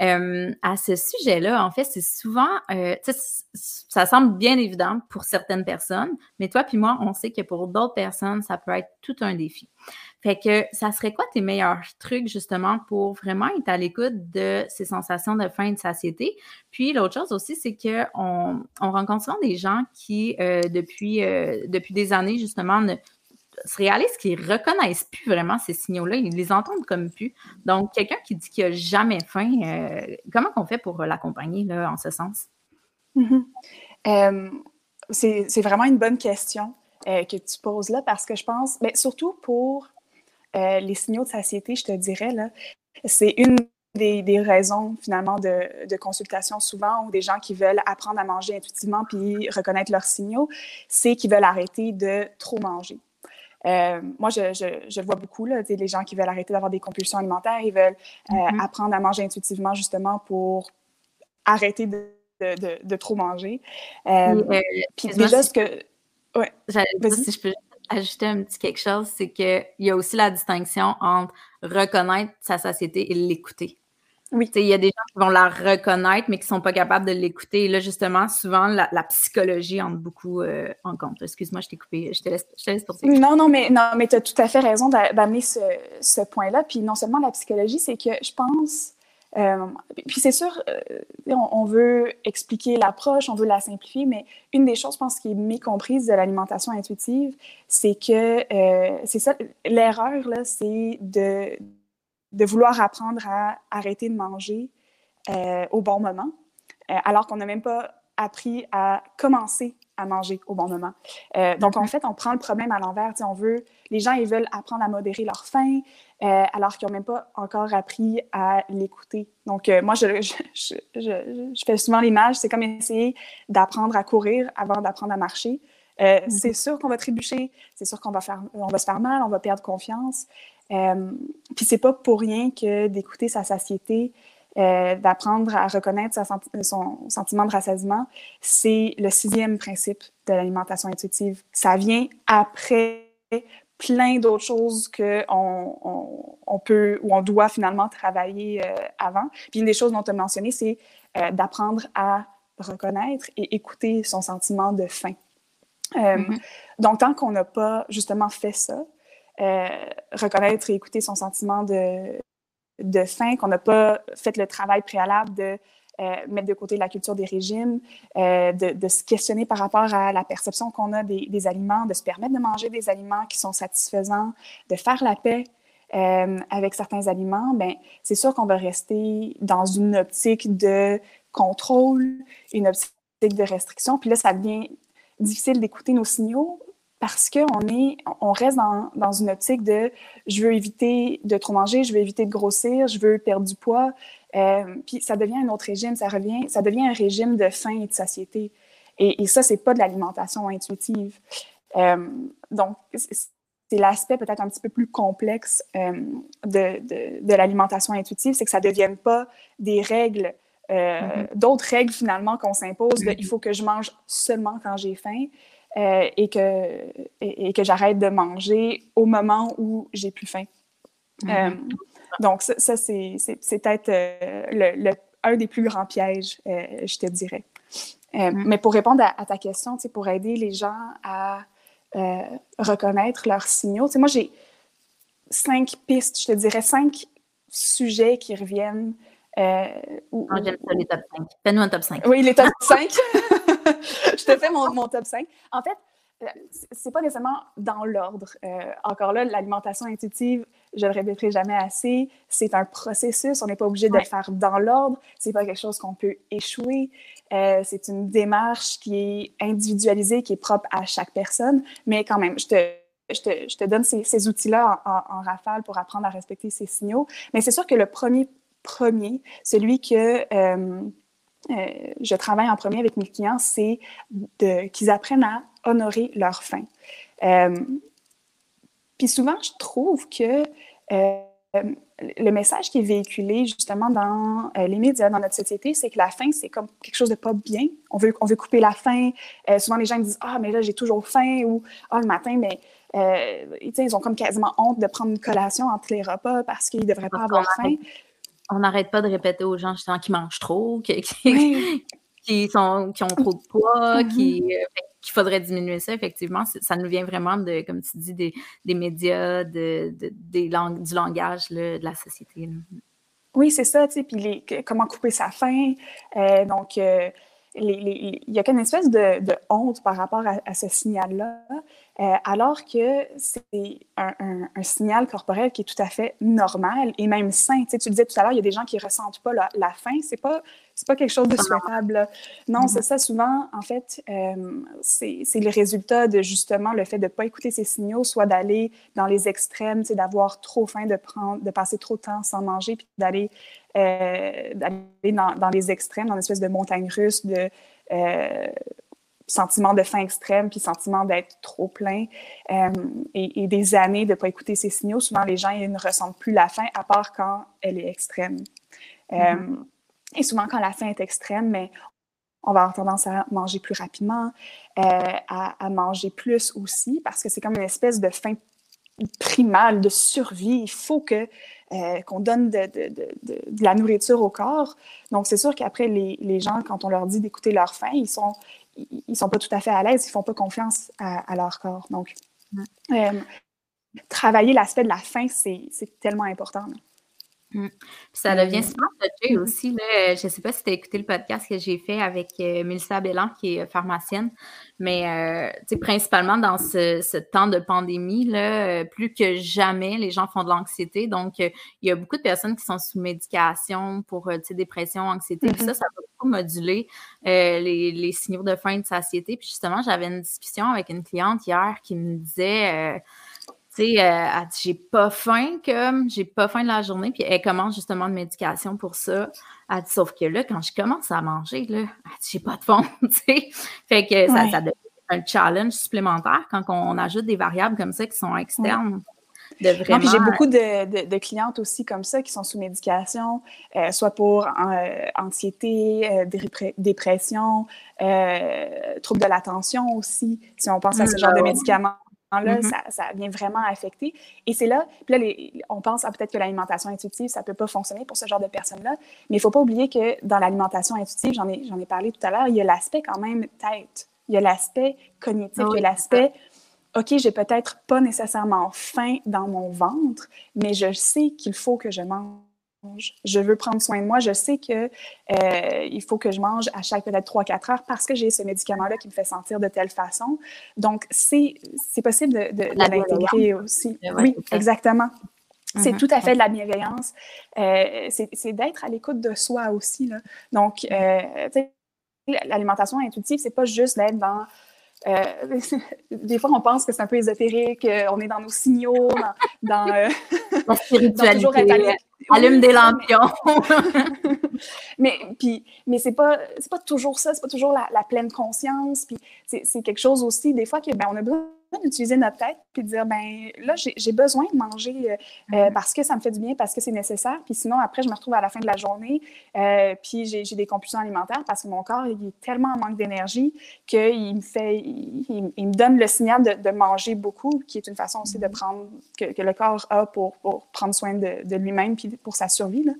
Euh, à ce sujet-là, en fait, c'est souvent, euh, tu sais, ça semble bien évident pour certaines personnes, mais toi puis moi, on sait que pour d'autres personnes, ça peut être tout un défi. Fait que ça serait quoi tes meilleurs trucs, justement, pour vraiment être à l'écoute de ces sensations de faim et de satiété? Puis l'autre chose aussi, c'est qu'on on rencontre souvent des gens qui, euh, depuis, euh, depuis des années, justement, ne se réalisent qu'ils ne reconnaissent plus vraiment ces signaux-là, ils les entendent comme plus. Donc, quelqu'un qui dit qu'il n'a jamais faim, euh, comment on fait pour l'accompagner là, en ce sens? Mm-hmm. Euh, c'est, c'est vraiment une bonne question euh, que tu poses là parce que je pense, mais surtout pour euh, les signaux de satiété, je te dirais, là, C'est une des, des raisons, finalement, de, de consultation souvent, ou des gens qui veulent apprendre à manger intuitivement puis reconnaître leurs signaux, c'est qu'ils veulent arrêter de trop manger. Euh, moi, je, je, je vois beaucoup, là, les gens qui veulent arrêter d'avoir des compulsions alimentaires, ils veulent euh, mm-hmm. apprendre à manger intuitivement justement pour arrêter de, de, de, de trop manger. Euh, puis, euh, puis déjà, ce que... Ouais, si je peux ajouter un petit quelque chose, c'est qu'il y a aussi la distinction entre reconnaître sa satiété et l'écouter. Oui. Il y a des gens qui vont la reconnaître, mais qui ne sont pas capables de l'écouter. Et là, justement, souvent, la, la psychologie entre beaucoup euh, en compte. Excuse-moi, je t'ai coupé. Je te laisse, je te laisse pour ça. Non, non, mais, non, mais tu as tout à fait raison d'amener ce, ce point-là. Puis non seulement la psychologie, c'est que je pense... Euh, puis c'est sûr, euh, on, on veut expliquer l'approche, on veut la simplifier, mais une des choses, je pense, qui est mécomprise de l'alimentation intuitive, c'est que euh, c'est ça, l'erreur, là, c'est de... de vouloir apprendre à arrêter de manger euh, au bon moment, euh, alors qu'on n'a même pas appris à commencer à manger au bon moment. Euh, donc, en fait, on prend le problème à l'envers. On veut, les gens, ils veulent apprendre à modérer leur faim, euh, alors qu'ils n'ont même pas encore appris à l'écouter. Donc, euh, moi, je, je, je, je, je fais souvent l'image, c'est comme essayer d'apprendre à courir avant d'apprendre à marcher. Euh, mm-hmm. C'est sûr qu'on va trébucher, c'est sûr qu'on va, faire, on va se faire mal, on va perdre confiance. Euh, Puis c'est pas pour rien que d'écouter sa satiété, euh, d'apprendre à reconnaître sa senti- son sentiment de rassasiement, c'est le sixième principe de l'alimentation intuitive. Ça vient après plein d'autres choses qu'on on, on peut ou on doit finalement travailler euh, avant. Puis une des choses dont tu as mentionné, c'est euh, d'apprendre à reconnaître et écouter son sentiment de faim. Euh, mm-hmm. Donc, tant qu'on n'a pas justement fait ça, euh, reconnaître et écouter son sentiment de, de faim, qu'on n'a pas fait le travail préalable de euh, mettre de côté la culture des régimes, euh, de, de se questionner par rapport à la perception qu'on a des, des aliments, de se permettre de manger des aliments qui sont satisfaisants, de faire la paix euh, avec certains aliments, ben, c'est sûr qu'on va rester dans une optique de contrôle, une optique de restriction, puis là, ça devient... difficile d'écouter nos signaux parce qu'on est, on reste dans, dans une optique de « je veux éviter de trop manger, je veux éviter de grossir, je veux perdre du poids euh, ». Puis ça devient un autre régime, ça, revient, ça devient un régime de faim et de satiété. Et, et ça, c'est pas de l'alimentation intuitive. Euh, donc, c'est l'aspect peut-être un petit peu plus complexe euh, de, de, de l'alimentation intuitive, c'est que ça ne devienne pas des règles Euh, mm-hmm. d'autres règles, finalement, qu'on s'impose, de, il faut que je mange seulement quand j'ai faim euh, et, que, et, et que j'arrête de manger au moment où j'ai plus faim. Mm-hmm. Euh, donc, ça, ça c'est, c'est, c'est peut-être euh, le, le, un des plus grands pièges, euh, je te dirais. Euh, mm-hmm. Mais pour répondre à, à ta question, tu sais, pour aider les gens à euh, reconnaître leurs signaux, tu sais, moi, j'ai cinq pistes, je te dirais cinq sujets qui reviennent. Euh, ou, non, j'aime ça, les top cinq. Fais-nous un top cinq. Oui, les top cinq. Je te fais mon, mon top cinq. En fait, c'est pas nécessairement dans l'ordre. Euh, encore là, l'alimentation intuitive, je le répéterai jamais assez, c'est un processus, on n'est pas obligé de ouais. le faire dans l'ordre, c'est pas quelque chose qu'on peut échouer. Euh, c'est une démarche qui est individualisée, qui est propre à chaque personne, mais quand même, je te Je te, je te donne ces, ces outils-là en, en, en rafale pour apprendre à respecter ces signaux. Mais c'est sûr que le premier, premier celui que euh, euh, je travaille en premier avec mes clients, c'est de, qu'ils apprennent à honorer leur faim. Euh, Puis souvent, je trouve que euh, le message qui est véhiculé justement dans euh, les médias, dans notre société, c'est que la faim, c'est comme quelque chose de pas bien. On veut, on veut couper la faim. Euh, souvent, les gens me disent « Ah, mais là, j'ai toujours faim » ou « Ah, le matin, mais... » Euh, ils ont comme quasiment honte de prendre une collation entre les repas parce qu'ils ne devraient pas avoir faim. On n'arrête pas de répéter aux gens justement qu'ils mangent trop, qu'ils, oui. qu'ils, sont, qu'ils ont trop de poids, mm-hmm. qu'ils, qu'il faudrait diminuer ça. Effectivement, ça nous vient vraiment, de, comme tu dis, des, des médias, de, de, des langues, du langage là, de la société. Là. Oui, c'est ça. Puis les, comment couper sa faim. Euh, donc, euh, Les, les, il y a qu'une espèce de, de honte par rapport à, à ce signal-là, euh, alors que c'est un, un, un signal corporel qui est tout à fait normal et même sain. Tu sais, tu le disais tout à l'heure, il y a des gens qui ne ressentent pas la, la faim. C'est pas C'est pas quelque chose de souhaitable, là. Non, c'est ça, souvent, en fait, euh, c'est, c'est le résultat de, justement, le fait de ne pas écouter ces signaux, soit d'aller dans les extrêmes, d'avoir trop faim, de prendre, de passer trop de temps sans manger, puis d'aller, euh, d'aller dans, dans les extrêmes, dans une espèce de montagne russe, de euh, sentiment de faim extrême, puis sentiment d'être trop plein, euh, et, et des années de ne pas écouter ces signaux. Souvent, les gens, ils ne ressentent plus la faim, à part quand elle est extrême. Mm-hmm. Euh, Et souvent, quand la faim est extrême, mais on va avoir tendance à manger plus rapidement, euh, à, à manger plus aussi, parce que c'est comme une espèce de faim primale, de survie. Il faut que, euh, qu'on donne de, de, de, de, de la nourriture au corps. Donc, c'est sûr qu'après, les, les gens, quand on leur dit d'écouter leur faim, ils sont, ils sont pas tout à fait à l'aise, ils font pas confiance à, à leur corps. Donc, euh, travailler l'aspect de la faim, c'est, c'est tellement important. Hein. Mmh. Puis ça devient super touché aussi. Là. Je ne sais pas si tu as écouté le podcast que j'ai fait avec euh, Mélissa Bellan, qui est pharmacienne, mais euh, principalement dans ce, ce temps de pandémie, là, euh, plus que jamais, les gens font de l'anxiété. Donc, il euh, y a beaucoup de personnes qui sont sous médication pour euh, dépression, anxiété. Mmh. Puis ça, ça va beaucoup moduler euh, les, les signaux de faim et de satiété. Puis justement, j'avais une discussion avec une cliente hier qui me disait... Euh, Tu sais, euh, j'ai pas faim, comme, j'ai pas faim de la journée, puis elle commence justement de médication pour ça. Elle dit, sauf que là, quand je commence à manger, là, elle dit, j'ai pas de faim, tu sais. Fait que ça, ouais. ça devient un challenge supplémentaire quand on, on ajoute des variables comme ça qui sont externes. Ouais. De vraiment... Non, puis j'ai beaucoup de, de, de clientes aussi comme ça qui sont sous médication, euh, soit pour euh, anxiété, euh, dépre- dépression, euh, trouble de l'attention aussi, si on pense à ce genre de médicaments. Là, mm-hmm. ça, ça vient vraiment affecter. Et c'est là, puis là, les, on pense, ah, peut-être que l'alimentation intuitive, ça ne peut pas fonctionner pour ce genre de personnes-là, mais il ne faut pas oublier que dans l'alimentation intuitive, j'en ai, j'en ai parlé tout à l'heure, il y a l'aspect quand même tête, il y a l'aspect cognitif, oh, il y a l'aspect, OK, j'ai peut-être pas nécessairement faim dans mon ventre, mais je sais qu'il faut que je mange. Je veux prendre soin de moi. Je sais qu'il euh, faut que je mange à chaque peut-être trois à quatre heures parce que j'ai ce médicament-là qui me fait sentir de telle façon. Donc, c'est, c'est possible de, de, de l'intégrer aussi. Oui, exactement. C'est mm-hmm. tout à fait de la bienveillance. Euh, c'est, c'est d'être à l'écoute de soi aussi, là. Donc, euh, l'alimentation intuitive, c'est pas juste d'être dans... Euh, des fois, on pense que c'est un peu ésotérique, on est dans nos signaux, dans... dans euh, la spiritualité. Dans allume des lampions. mais puis, mais c'est pas, c'est pas toujours ça, c'est pas toujours la, la pleine conscience. Puis c'est, c'est quelque chose aussi des fois que ben on a besoin d'utiliser notre tête puis de dire ben là j'ai, j'ai besoin de manger euh, mm-hmm. parce que ça me fait du bien, parce que c'est nécessaire. Puis sinon après je me retrouve à la fin de la journée euh, puis j'ai, j'ai des compulsions alimentaires parce que mon corps il est tellement en manque d'énergie qu'il me fait, il, il, il me donne le signal de, de manger beaucoup, qui est une façon aussi de prendre que, que le corps a pour, pour prendre soin de, de lui-même puis pour sa survie, là.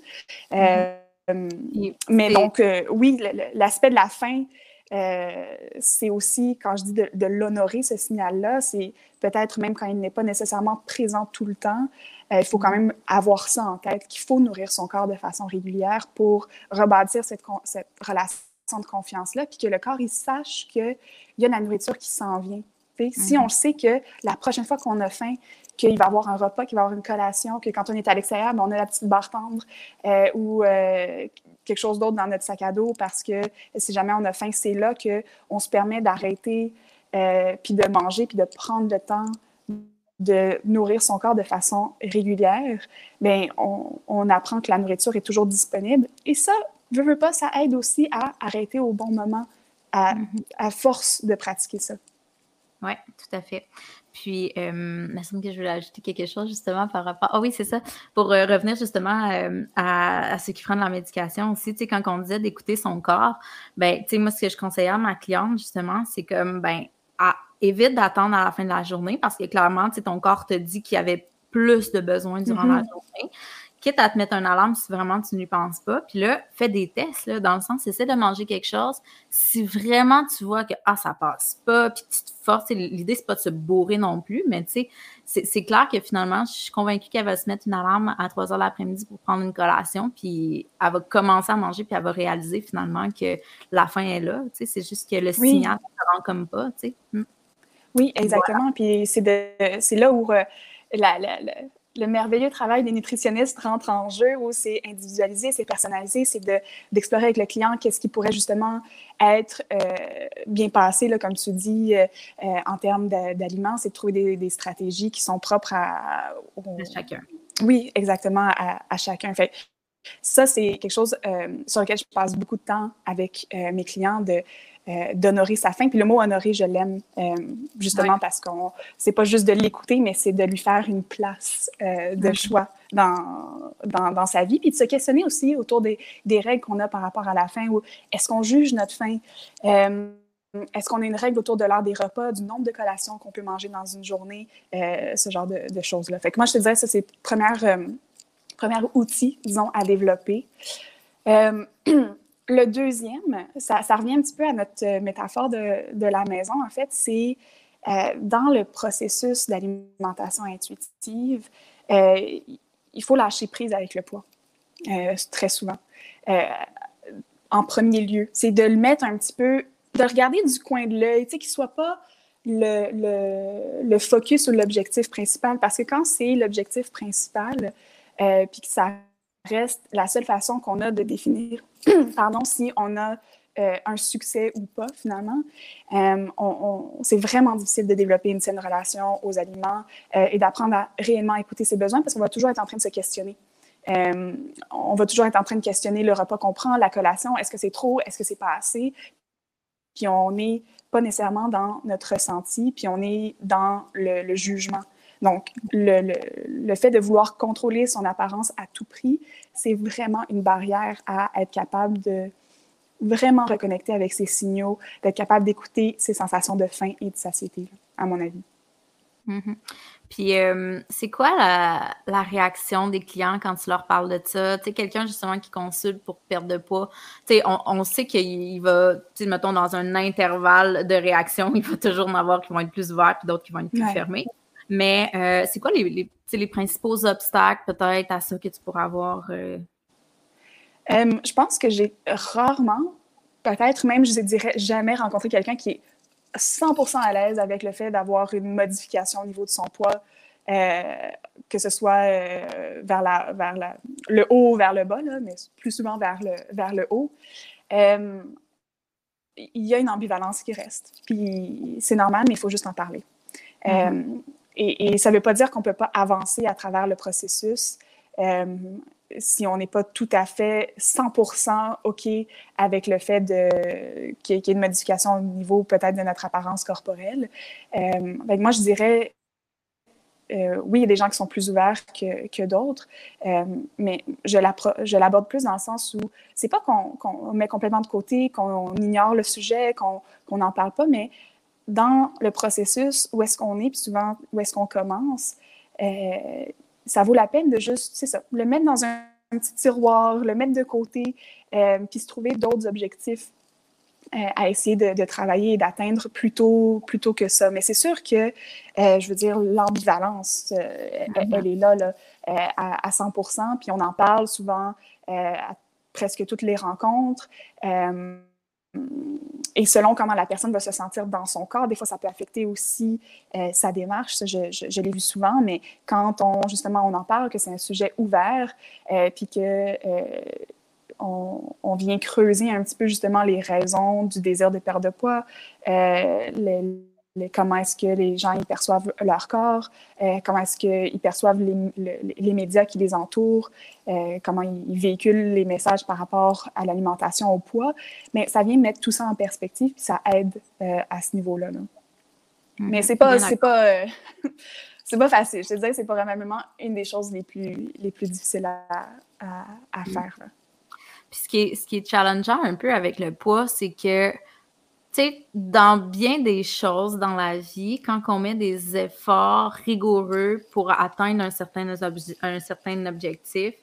Euh, mm-hmm. Mais c'est... donc, euh, oui, le, le, l'aspect de la faim, euh, c'est aussi, quand je dis de, de l'honorer, ce signal-là, c'est peut-être même quand il n'est pas nécessairement présent tout le temps, euh, il faut quand même avoir ça en tête, qu'il faut nourrir son corps de façon régulière pour rebâtir cette, con- cette relation de confiance-là, puis que le corps, il sache qu'il y a de la nourriture qui s'en vient. Mm-hmm. Si on sait que la prochaine fois qu'on a faim, qu'il va y avoir un repas, qu'il va y avoir une collation, que quand on est à l'extérieur, ben, on a la petite barre tendre euh, ou euh, quelque chose d'autre dans notre sac à dos parce que si jamais on a faim, c'est là qu'on se permet d'arrêter euh, puis de manger puis de prendre le temps de nourrir son corps de façon régulière. Bien, on, on apprend que la nourriture est toujours disponible. Et ça, veux, veux pas, ça aide aussi à arrêter au bon moment à, à force de pratiquer ça. Oui, tout à fait. Puis, euh, il me semble que je voulais ajouter quelque chose, justement, par rapport... Ah oui, c'est ça. Pour euh, revenir, justement, euh, à, à ceux qui prennent la médication aussi, tu sais, quand on disait d'écouter son corps, bien, tu sais, moi, ce que je conseillais à ma cliente, justement, c'est comme, bien, à, évite d'attendre à la fin de la journée parce que, clairement, tu sais, ton corps te dit qu'il y avait plus de besoins durant mm-hmm. la journée. Quitte à te mettre un alarme si vraiment tu n'y penses pas. Puis là, fais des tests, là, dans le sens, essaie de manger quelque chose. Si vraiment tu vois que, ah, ça passe pas, puis tu te forces, l'idée, c'est pas de se bourrer non plus, mais tu sais, c'est, c'est clair que finalement, je suis convaincue qu'elle va se mettre une alarme à trois heures l'après-midi pour prendre une collation, puis elle va commencer à manger, puis elle va réaliser finalement que la faim est là, tu sais, c'est juste que le oui. signal ne se rend comme pas, tu sais. Hmm. Oui, exactement, voilà. Puis c'est, de, c'est là où euh, la... la, la... le merveilleux travail des nutritionnistes rentre en jeu, où c'est individualisé, c'est personnalisé, c'est de, d'explorer avec le client qu'est-ce qui pourrait justement être euh, bien passé, là, comme tu dis, euh, euh, en termes de, d'aliments, c'est de trouver des, des stratégies qui sont propres à... Au, à chacun. Oui, exactement, à, à chacun. Fait ça, c'est quelque chose euh, sur lequel je passe beaucoup de temps avec euh, mes clients, de, euh, d'honorer sa faim. Puis le mot « honorer », je l'aime, euh, justement, ouais. parce que c'est pas juste de l'écouter, mais c'est de lui faire une place euh, de choix dans, dans, dans sa vie. Puis de se questionner aussi autour des, des règles qu'on a par rapport à la faim. Ou est-ce qu'on juge notre faim? Euh, Est-ce qu'on a une règle autour de l'heure des repas, du nombre de collations qu'on peut manger dans une journée, euh, ce genre de, de choses-là? Fait que moi, je te dirais, ça, c'est le premier euh, premier outil, disons, à développer. Euh, le deuxième, ça, ça revient un petit peu à notre métaphore de, de la maison, en fait, c'est euh, dans le processus d'alimentation intuitive, euh, il faut lâcher prise avec le poids, euh, très souvent. Euh, en premier lieu, c'est de le mettre un petit peu... de regarder du coin de l'œil, tu sais, qu'il ne soit pas le, le, le focus ou l'objectif principal. Parce que quand c'est l'objectif principal, euh, puis que ça reste la seule façon qu'on a de définir pardon, si on a euh, un succès ou pas, finalement, euh, on, on, c'est vraiment difficile de développer une saine relation aux aliments euh, et d'apprendre à réellement écouter ses besoins, parce qu'on va toujours être en train de se questionner. Euh, on va toujours être en train de questionner le repas qu'on prend, la collation, est-ce que c'est trop, est-ce que c'est pas assez? Puis on n'est pas nécessairement dans notre ressenti, puis on est dans le, le jugement. Donc, le, le, le fait de vouloir contrôler son apparence à tout prix, c'est vraiment une barrière à être capable de vraiment reconnecter avec ses signaux, d'être capable d'écouter ses sensations de faim et de satiété, à mon avis. Mm-hmm. Puis, euh, c'est quoi la, la réaction des clients quand tu leur parles de ça? Tu sais, quelqu'un justement qui consulte pour perdre de poids, tu sais, on, on sait qu'il va, tu sais, mettons, dans un intervalle de réaction, il va toujours en avoir qui vont être plus ouverts puis d'autres qui vont être plus ouais. fermés. Mais euh, c'est quoi les, les, tu sais, les principaux obstacles peut-être à ça que tu pourras avoir? Euh... Euh, je pense que j'ai rarement, peut-être même, je dirais jamais rencontré quelqu'un qui est cent pour cent à l'aise avec le fait d'avoir une modification au niveau de son poids, euh, que ce soit euh, vers, la, vers la, le haut ou vers le bas, là, mais plus souvent vers le, vers le haut. Euh, il y a une ambivalence qui reste. Puis c'est normal, mais il faut juste en parler. Mm-hmm. Euh, et, et ça ne veut pas dire qu'on ne peut pas avancer à travers le processus euh, si on n'est pas tout à fait cent pour cent OK avec le fait de, qu'il y ait une modification au niveau peut-être de notre apparence corporelle. Euh, ben moi, je dirais, euh, oui, il y a des gens qui sont plus ouverts que, que d'autres, euh, mais je, je l'aborde plus dans le sens où c'est pas qu'on, qu'on met complètement de côté, qu'on ignore le sujet, qu'on n'en parle pas, mais dans le processus, où est-ce qu'on est, puis souvent, où est-ce qu'on commence, euh, ça vaut la peine de juste, c'est ça, le mettre dans un, un petit tiroir, le mettre de côté, euh, puis se trouver d'autres objectifs euh, à essayer de, de travailler et d'atteindre plus tôt, plus tôt que ça. Mais c'est sûr que, euh, je veux dire, l'ambivalence, euh, mm-hmm. elle est là, là euh, à, à cent pour cent, puis on en parle souvent euh, à presque toutes les rencontres. Euh, Et selon comment la personne va se sentir dans son corps, des fois, ça peut affecter aussi euh, sa démarche. Ça, je, je, je l'ai vu souvent, mais quand on, justement, on en parle, que c'est un sujet ouvert, euh, puis que euh, on, on vient creuser un petit peu, justement, les raisons du désir de perdre de poids, euh, les, les, comment est-ce que les gens ils perçoivent leur corps, euh, comment est-ce qu'ils perçoivent les, les, les médias qui les entourent, Euh, comment ils véhiculent les messages par rapport à l'alimentation, au poids, mais ça vient mettre tout ça en perspective, puis ça aide euh, à ce niveau-là. Là. Mmh, mais c'est pas, c'est pas, euh, c'est pas facile. Je te dirais, c'est probablement une des choses les plus, les plus difficiles à, à, à mmh. faire. Là. Puis ce qui est, ce qui est challengeant un peu avec le poids, c'est que, tu sais, dans bien des choses dans la vie, quand on met des efforts rigoureux pour atteindre un certain, obje- un certain objectif,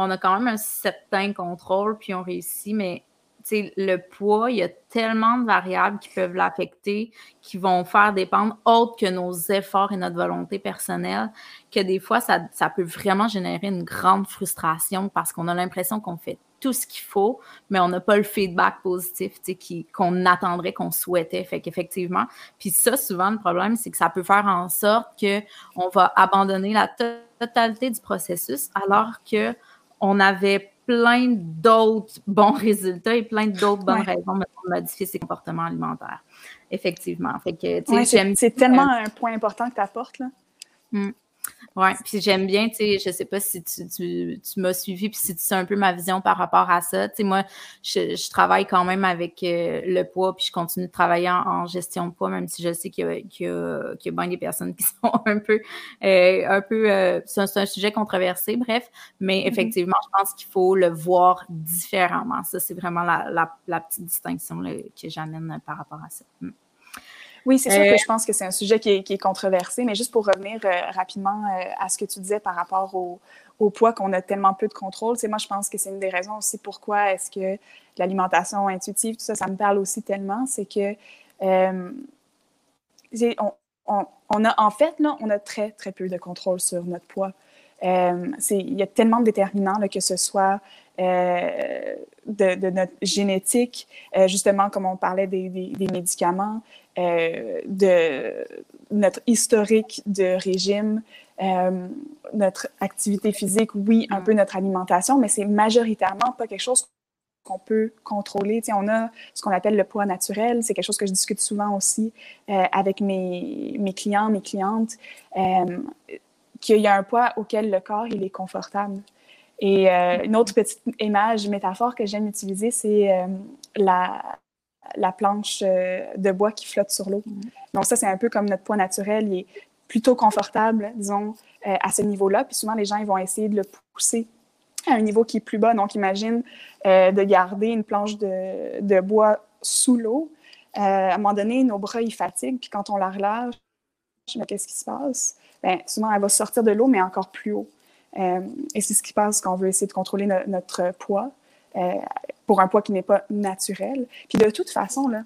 on a quand même un certain contrôle, puis on réussit, mais le poids, il y a tellement de variables qui peuvent l'affecter, qui vont faire dépendre autre que nos efforts et notre volonté personnelle, que des fois, ça, ça peut vraiment générer une grande frustration parce qu'on a l'impression qu'on fait tout ce qu'il faut, mais on n'a pas le feedback positif qui, qu'on attendrait, qu'on souhaitait. Fait qu'effectivement, puis ça, souvent, le problème, c'est que ça peut faire en sorte qu'on va abandonner la to- totalité du processus alors qu'on avait plein d'autres bons résultats et plein d'autres bonnes ouais. raisons de modifier ses comportements alimentaires. Effectivement. Fait que, ouais, c'est, j'aime c'est tellement euh, un point important que tu apportes, là. Mm. Oui, puis j'aime bien, tu sais, je sais pas si tu, tu, tu m'as suivi, puis si tu sais un peu ma vision par rapport à ça. Tu sais, moi, je, je travaille quand même avec euh, le poids, puis je continue de travailler en, en gestion de poids, même si je sais qu'il y a, qu'il y a, qu'il y a bien des personnes qui sont un peu, euh, un peu, euh, c'est, un, c'est un sujet controversé, bref, mais effectivement, mm-hmm. je pense qu'il faut le voir différemment. Ça, c'est vraiment la, la, la petite distinction là, que j'amène par rapport à ça. Mm. Oui, c'est sûr que je pense que c'est un sujet qui est, qui est controversé, mais juste pour revenir euh, rapidement euh, à ce que tu disais par rapport au, au poids qu'on a tellement peu de contrôle, tu sais, moi je pense que c'est une des raisons aussi pourquoi est-ce que l'alimentation intuitive, tout ça, ça me parle aussi tellement, c'est que euh, on, on, on a en fait, là, on a très, très peu de contrôle sur notre poids. Euh, c'est, il y a tellement de déterminants, là, que ce soit euh, de, de notre génétique, euh, justement, comme on parlait des, des, des médicaments, Euh, de notre historique de régime, euh, notre activité physique, oui, un peu notre alimentation, mais c'est majoritairement pas quelque chose qu'on peut contrôler. Tu sais, on a ce qu'on appelle le poids naturel, c'est quelque chose que je discute souvent aussi euh, avec mes, mes clients, mes clientes, euh, qu'il y a un poids auquel le corps, il est confortable. Et euh, une autre petite image, métaphore que j'aime utiliser, c'est euh, la... la planche de bois qui flotte sur l'eau. Donc ça, c'est un peu comme notre poids naturel, il est plutôt confortable, disons, euh, à ce niveau-là. Puis souvent, les gens, ils vont essayer de le pousser à un niveau qui est plus bas. Donc imagine euh, de garder une planche de, de bois sous l'eau. Euh, à un moment donné, nos bras, ils fatiguent. Puis quand on la relâche, mais qu'est-ce qui se passe? Bien, souvent, elle va sortir de l'eau, mais encore plus haut. Euh, et c'est ce qui passe quand on veut essayer de contrôler no- notre poids. Euh, pour un poids qui n'est pas naturel. Puis de toute façon, là,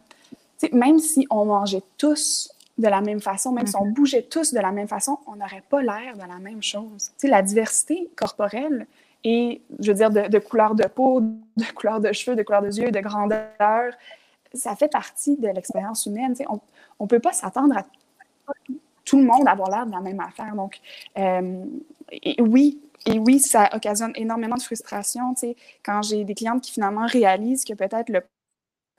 même si on mangeait tous de la même façon, même mm-hmm. si on bougeait tous de la même façon, on n'aurait pas l'air de la même chose. T'sais, la diversité corporelle et, je veux dire, de, de couleur de peau, de couleur de cheveux, de couleur de yeux, de grandeur, ça fait partie de l'expérience humaine. T'sais, on ne peut pas s'attendre à tout le monde avoir l'air de la même affaire. Donc, euh, et oui, Et oui, ça occasionne énormément de frustration, tu sais, quand j'ai des clientes qui finalement réalisent que peut-être le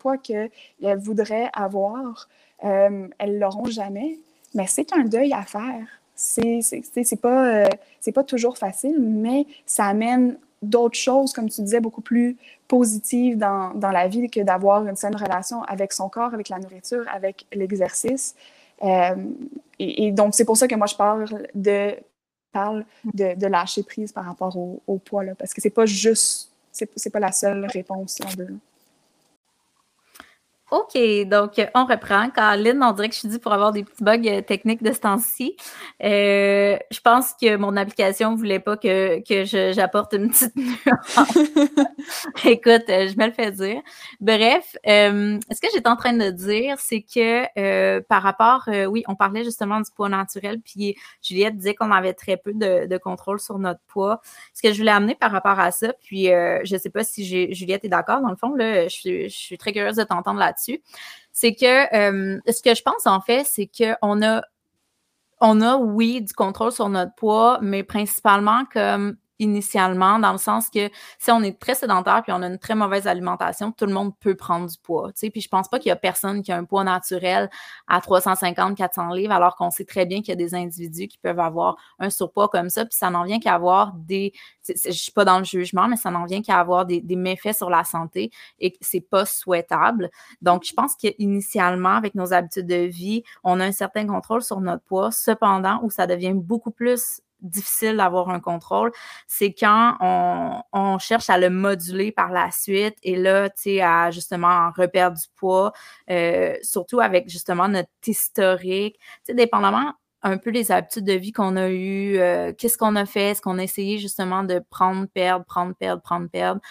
poids qu'elles voudraient avoir, euh, elles ne l'auront jamais. Mais c'est un deuil à faire. C'est, c'est, c'est, c'est pas, euh, c'est pas toujours facile, mais ça amène d'autres choses, comme tu disais, beaucoup plus positives dans, dans la vie que d'avoir une saine relation avec son corps, avec la nourriture, avec l'exercice. Euh, et, et donc, c'est pour ça que moi, je parle de... parle de, de lâcher prise par rapport au, au poids, là, parce que c'est pas juste, c'est, c'est pas la seule réponse, si on veut. OK, donc on reprend. Caroline, on dirait que je suis due pour avoir des petits bugs techniques de ce temps-ci. Euh, je pense que mon application ne voulait pas que, que je, j'apporte une petite nuance. Écoute, je me le fais dire. Bref, euh, ce que j'étais en train de dire, c'est que euh, par rapport, euh, oui, on parlait justement du poids naturel, puis Juliette disait qu'on avait très peu de, de contrôle sur notre poids. Ce que je voulais amener par rapport à ça, puis euh, je ne sais pas si j'ai, Juliette est d'accord, dans le fond, là, je, je suis très curieuse de t'entendre là-dessus. C'est que euh, ce que je pense en fait, c'est qu'on a, on a, oui, du contrôle sur notre poids, mais principalement comme initialement, dans le sens que si on est très sédentaire puis on a une très mauvaise alimentation, tout le monde peut prendre du poids. Tu sais, puis je pense pas qu'il y a personne qui a un poids naturel à trois cent cinquante à quatre cents livres, alors qu'on sait très bien qu'il y a des individus qui peuvent avoir un surpoids comme ça, puis ça n'en vient qu'à avoir des... Je suis pas dans le jugement, mais ça n'en vient qu'à avoir des, des méfaits sur la santé et que c'est pas souhaitable. Donc, je pense qu'initialement, avec nos habitudes de vie, on a un certain contrôle sur notre poids. Cependant, où ça devient beaucoup plus difficile d'avoir un contrôle, c'est quand on, on cherche à le moduler par la suite et là, tu sais, à justement en reperdre du poids, euh, surtout avec justement notre historique, tu sais, dépendamment un peu des habitudes de vie qu'on a eues, euh, qu'est-ce qu'on a fait, est-ce qu'on a essayé justement de prendre, perdre, prendre, perdre, prendre, perdre.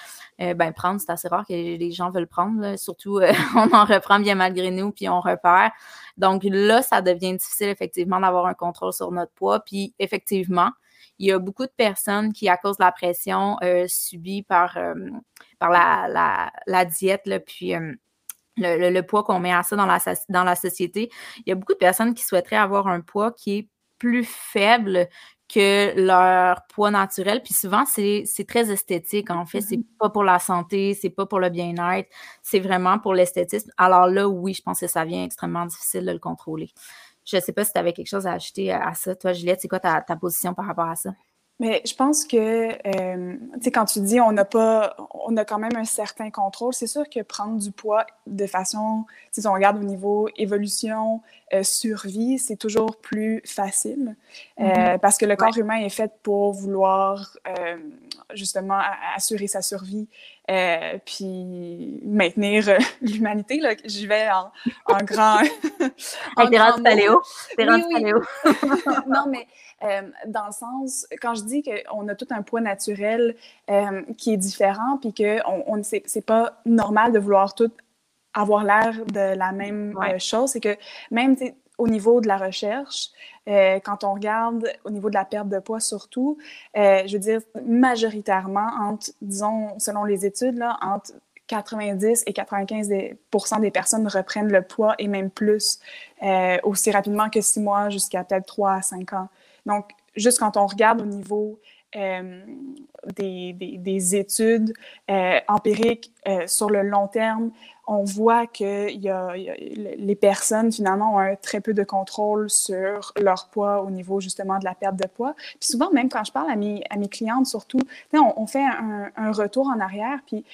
Euh, ben prendre, c'est assez rare que les gens veulent prendre, là. Surtout euh, on en reprend bien malgré nous, puis on repère. Donc là, ça devient difficile effectivement d'avoir un contrôle sur notre poids, puis effectivement, il y a beaucoup de personnes qui, à cause de la pression euh, subie par... Euh, par la, la, la diète, là, puis euh, le, le, le poids qu'on met à ça dans la, dans la société. Il y a beaucoup de personnes qui souhaiteraient avoir un poids qui est plus faible que leur poids naturel, puis souvent, c'est, c'est très esthétique, en fait. C'est pas pour la santé, c'est pas pour le bien-être, c'est vraiment pour l'esthétisme. Alors là, oui, je pense que ça vient extrêmement difficile de le contrôler. Je sais pas si tu avais quelque chose à ajouter à ça. Toi, Juliette, c'est quoi ta, ta position par rapport à ça? Mais je pense que, euh, tu sais, quand tu dis on n'a pas, on a quand même un certain contrôle, c'est sûr que prendre du poids de façon, si on regarde au niveau évolution, euh, survie, c'est toujours plus facile euh, mm-hmm. parce que le corps ouais. humain est fait pour vouloir euh, justement assurer sa survie euh, puis maintenir euh, l'humanité, là. J'y vais en, en grand... en t'es rendu paléo? T'es rendu paléo? Non, mais... Euh, dans le sens, quand je dis qu'on a tout un poids naturel euh, qui est différent, puis que on, on, c'est, c'est pas normal de vouloir tout avoir l'air de la même ouais. euh, chose, c'est que même au niveau de la recherche, euh, quand on regarde au niveau de la perte de poids surtout, euh, je veux dire majoritairement, entre, disons, selon les études, là, entre quatre-vingt-dix et quatre-vingt-quinze pour cent des personnes reprennent le poids et même plus euh, aussi rapidement que six mois jusqu'à peut-être trois à cinq ans. Donc, juste quand on regarde au niveau euh, des, des, des études euh, empiriques euh, sur le long terme, on voit que y a, y a, les personnes, finalement, ont un très peu de contrôle sur leur poids au niveau, justement, de la perte de poids. Puis souvent, même quand je parle à mes, à mes clientes, surtout, on, on fait un, un retour en arrière, puis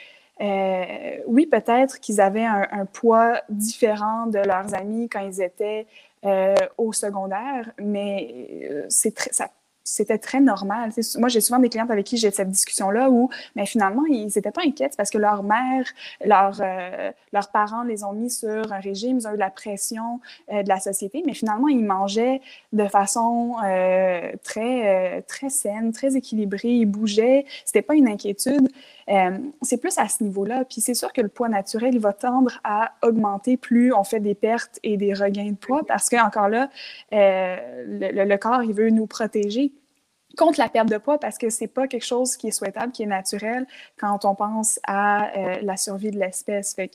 euh, oui, peut-être qu'ils avaient un, un poids différent de leurs amis quand ils étaient... Euh, au secondaire, mais euh, c'est tr- ça, c'était très normal. C'est, moi, j'ai souvent des clientes avec qui j'ai cette discussion-là où mais finalement, ils n'étaient pas inquiètes parce que leur mère, leur, euh, leurs parents les ont mis sur un régime, ils ont eu de la pression euh, de la société, mais finalement, ils mangeaient de façon euh, très, euh, très saine, très équilibrée, ils bougeaient, c'était pas une inquiétude. Euh, c'est plus à ce niveau-là. Puis c'est sûr que le poids naturel, il va tendre à augmenter plus on fait des pertes et des regains de poids parce qu'encore là, euh, le, le corps, il veut nous protéger contre la perte de poids parce que c'est pas quelque chose qui est souhaitable, qui est naturel quand on pense à euh, la survie de l'espèce. Fait que,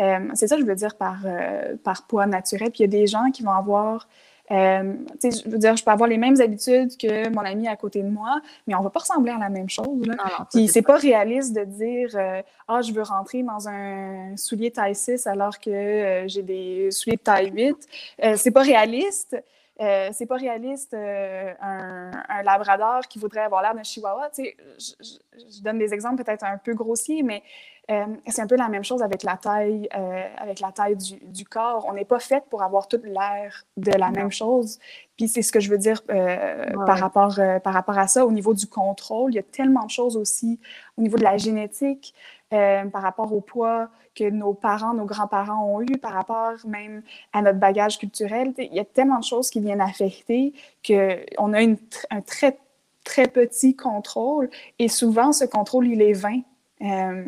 euh, c'est ça que je veux dire par, euh, par poids naturel. Puis il y a des gens qui vont avoir... Euh, tu sais, je veux dire, je peux avoir les mêmes habitudes que mon ami à côté de moi, mais on va pas ressembler à la même chose, là. Non, non, puis c'est pas réaliste de dire euh, « Ah, je veux rentrer dans un soulier taille six alors que euh, j'ai des souliers de taille huit euh, ». C'est pas réaliste. Euh, c'est pas réaliste euh, un, un labrador qui voudrait avoir l'air d'un chihuahua. Tu sais, je, je, je donne des exemples peut-être un peu grossiers, mais euh, c'est un peu la même chose avec la taille, euh, avec la taille du, du corps. On n'est pas fait pour avoir tout l'air de la non. même chose. Puis c'est ce que je veux dire euh, ouais. par rapport, euh, par rapport à ça. Au niveau du contrôle, il y a tellement de choses aussi au niveau de la génétique, euh, par rapport au poids que nos parents, nos grands-parents ont eu, par rapport même à notre bagage culturel. Il y a tellement de choses qui viennent affecter qu'on a une, un très, très petit contrôle. Et souvent, ce contrôle, il est vain euh,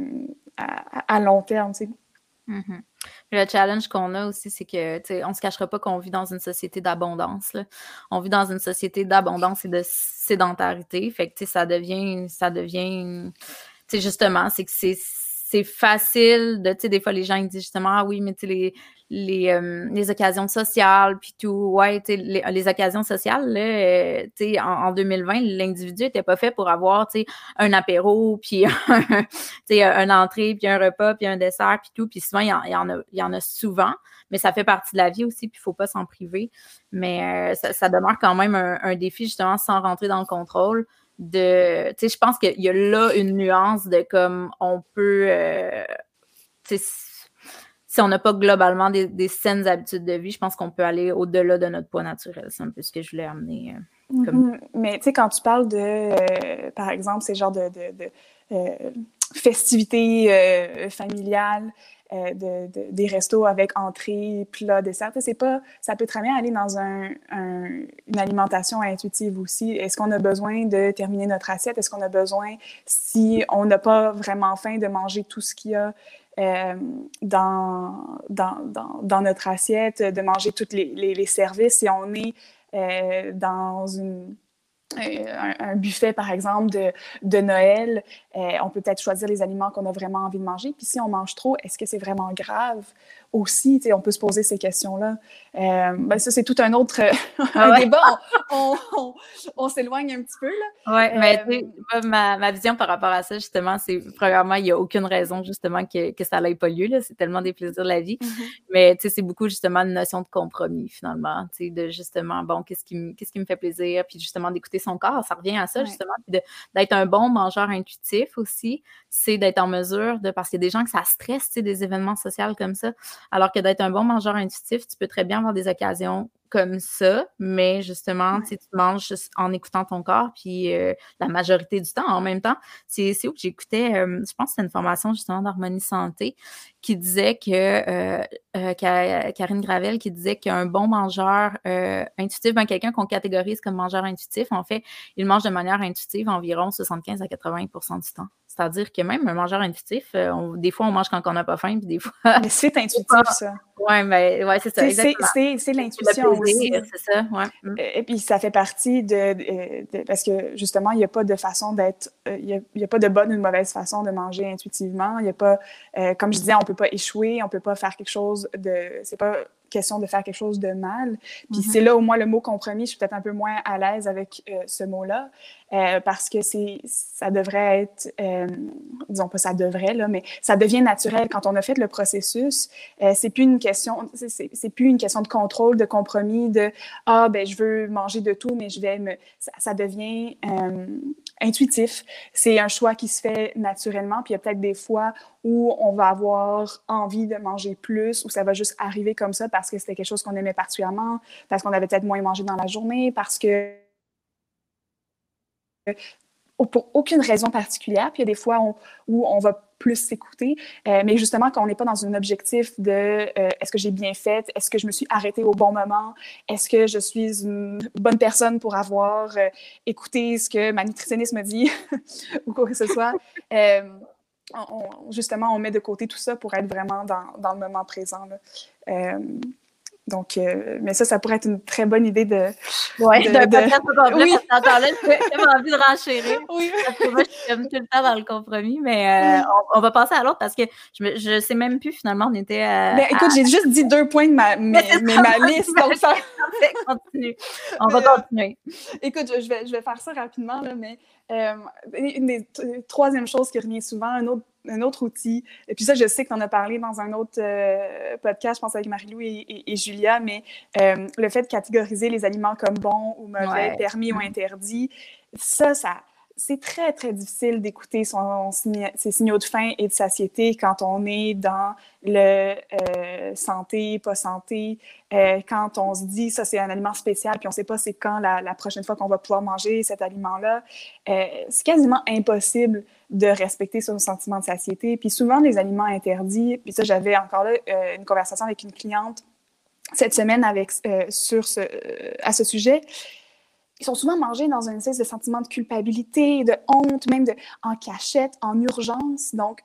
à, à long terme. Mm-hmm. Le challenge qu'on a aussi, c'est que, tu sais, on ne se cachera pas qu'on vit dans une société d'abondance, là. On vit dans une société d'abondance et de sédentarité. Fait que, tu sais, ça devient... Ça devient tu sais, justement, c'est que c'est... C'est facile de, tu sais, des fois, les gens, ils disent justement, ah oui, mais tu sais, les, les, euh, les occasions sociales, puis tout, ouais, tu sais, les, les occasions sociales, là, euh, tu sais, en, en deux mille vingt, l'individu n'était pas fait pour avoir, tu sais, un apéro, puis un, tu sais, une entrée, puis un repas, puis un dessert, puis tout, puis souvent, il y, en, il, y en a, il y en a souvent, mais ça fait partie de la vie aussi, puis il ne faut pas s'en priver, mais euh, ça, ça demeure quand même un, un défi, justement, sans rentrer dans le contrôle. De, tu sais, je pense qu'il y a là une nuance de comme on peut, euh, tu sais, si on n'a pas globalement des, des saines habitudes de vie, je pense qu'on peut aller au-delà de notre poids naturel. C'est un peu ce que je voulais amener. Euh, comme... mm-hmm. Mais tu sais, quand tu parles de, euh, par exemple, ces genres de, de, de euh, festivités euh, familiales, euh, de, de, des restos avec entrée, plat, dessert, c'est pas, ça peut très bien aller dans un, un, une alimentation intuitive aussi. Est-ce qu'on a besoin de terminer notre assiette? Est-ce qu'on a besoin, si on n'a pas vraiment faim, de manger tout ce qu'il y a euh, dans, dans, dans, dans notre assiette, de manger tous les, les, les services si on est euh, dans une... Un, un buffet, par exemple, de, de Noël, euh, on peut peut-être choisir les aliments qu'on a vraiment envie de manger. Puis si on mange trop, est-ce que c'est vraiment grave aussi? On peut se poser ces questions-là. Euh, ben ça, c'est tout un autre un ouais. débat. On, on, on, on s'éloigne un petit peu. Oui, euh, mais tu sais, ma, ma vision par rapport à ça, justement, c'est premièrement, il n'y a aucune raison, justement, que, que ça n'aille pas lieu. Là. C'est tellement des plaisirs de la vie. Mm-hmm. Mais tu sais, c'est beaucoup, justement, une notion de compromis, finalement. Tu sais, de justement, bon, qu'est-ce qui, m- qu'est-ce qui me fait plaisir? Puis justement, d'écouter son corps, ça revient à ça, ouais. justement, puis de, d'être un bon mangeur intuitif aussi, c'est d'être en mesure de, parce qu'il y a des gens que ça stresse, tu sais, des événements sociaux comme ça, alors que d'être un bon mangeur intuitif, tu peux très bien avoir des occasions comme ça, mais justement, ouais. tu manges en écoutant ton corps, puis euh, la majorité du temps, en même temps, c'est, c'est où que j'écoutais, euh, je pense que c'était une formation justement d'Harmonie Santé, qui disait que, euh, euh, Karine Gravel, qui disait qu'un bon mangeur euh, intuitif, ben quelqu'un qu'on catégorise comme mangeur intuitif, en fait, il mange de manière intuitive environ soixante-quinze à quatre-vingts pour cent du temps. C'est-à-dire que même un mangeur intuitif, on, des fois, on mange quand on n'a pas faim, puis des fois... Mais c'est intuitif, ça. Oui, mais ouais, c'est ça, c'est, exactement. C'est, c'est, c'est l'intuition aussi. C'est ça, oui. Et puis, ça fait partie de... de parce que, justement, il n'y a pas de façon d'être... Il n'y a, a pas de bonne ou de mauvaise façon de manger intuitivement. Il n'y a pas... Euh, comme je disais, on ne peut pas échouer, on ne peut pas faire quelque chose de... C'est pas... question de faire quelque chose de mal. Puis mm-hmm. c'est là, au moins, le mot compromis, je suis peut-être un peu moins à l'aise avec euh, ce mot-là, euh, parce que c'est, ça devrait être, euh, disons pas ça devrait, là, mais ça devient naturel. Quand on a fait le processus, euh, c'est plus une question, c'est, c'est, c'est plus une question de contrôle, de compromis, de « Ah, ben je veux manger de tout, mais je vais me... » Ça, ça devient euh, intuitif. C'est un choix qui se fait naturellement, puis il y a peut-être des fois où on va avoir envie de manger plus, où ça va juste arriver comme ça parce que c'était quelque chose qu'on aimait particulièrement, parce qu'on avait peut-être moins mangé dans la journée, parce que... pour aucune raison particulière. Puis il y a des fois on, où on va plus s'écouter, euh, mais justement quand on n'est pas dans un objectif de euh, est-ce que j'ai bien fait, est-ce que je me suis arrêtée au bon moment, est-ce que je suis une bonne personne pour avoir euh, écouté ce que ma nutritionniste me dit, ou quoi que ce soit. Euh, On, justement, on met de côté tout ça pour être vraiment dans, dans le moment présent. Là. Euh, donc, euh, mais ça, ça pourrait être une très bonne idée de... Ouais, de, d'un de... podcast complet, oui. Ça t'entendait, j'avais envie de renchérir. Oui. Parce que moi, je suis comme tout le temps dans le compromis, mais euh, oui. on, on va passer à l'autre parce que je ne sais même plus, finalement, on était à... Ben, écoute, à... j'ai juste dit deux points de ma, mais, mais ma liste, donc ça... Continue. On va continuer. Euh, écoute, je vais, je vais faire ça rapidement, là, mais... Euh, une des t- troisième chose qui revient souvent, un autre, un autre outil, et puis ça, je sais que tu en as parlé dans un autre euh, podcast, je pense avec Marie-Lou et, et, et Julia, mais euh, le fait de catégoriser les aliments comme bons ou mauvais, ouais. permis ou interdits, ça, ça, c'est très, très difficile d'écouter son, son, ses signaux de faim et de satiété quand on est dans le euh, santé, pas santé, euh, quand on se dit ça c'est un aliment spécial puis on sait pas c'est quand la, la prochaine fois qu'on va pouvoir manger cet aliment-là, euh, c'est quasiment impossible de respecter son sentiment de satiété. Puis souvent les aliments interdits, puis ça j'avais encore là euh, une conversation avec une cliente cette semaine avec, euh, sur ce, euh, à ce sujet. Ils sont souvent mangés dans un espèce de sentiment de culpabilité, de honte, même de, en cachette, en urgence. Donc,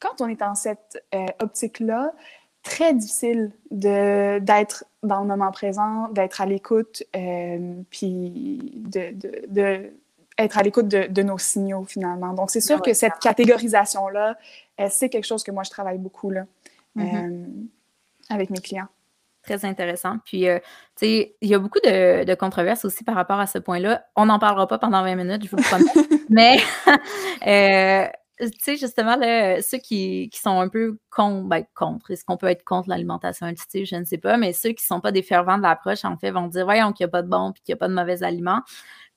quand on est dans cette euh, optique-là, très difficile de, d'être dans le moment présent, d'être à l'écoute, euh, puis de, de, de être à l'écoute de, de nos signaux, finalement. Donc, c'est sûr ouais, que cette catégorisation-là, euh, c'est quelque chose que moi, je travaille beaucoup là, mm-hmm. euh, avec mes clients. Très intéressant. Puis, euh, tu sais, il y a beaucoup de, de controverses aussi par rapport à ce point-là. On n'en parlera pas pendant vingt minutes, je vous le promets. Mais, euh, tu sais, justement, là, ceux qui, qui sont un peu contre, ben, contre, est-ce qu'on peut être contre l'alimentation intuitive? Je ne sais pas. Mais ceux qui ne sont pas des fervents de l'approche, en fait, vont dire, voyons qu'il n'y a pas de bons puis qu'il n'y a pas de mauvais aliments.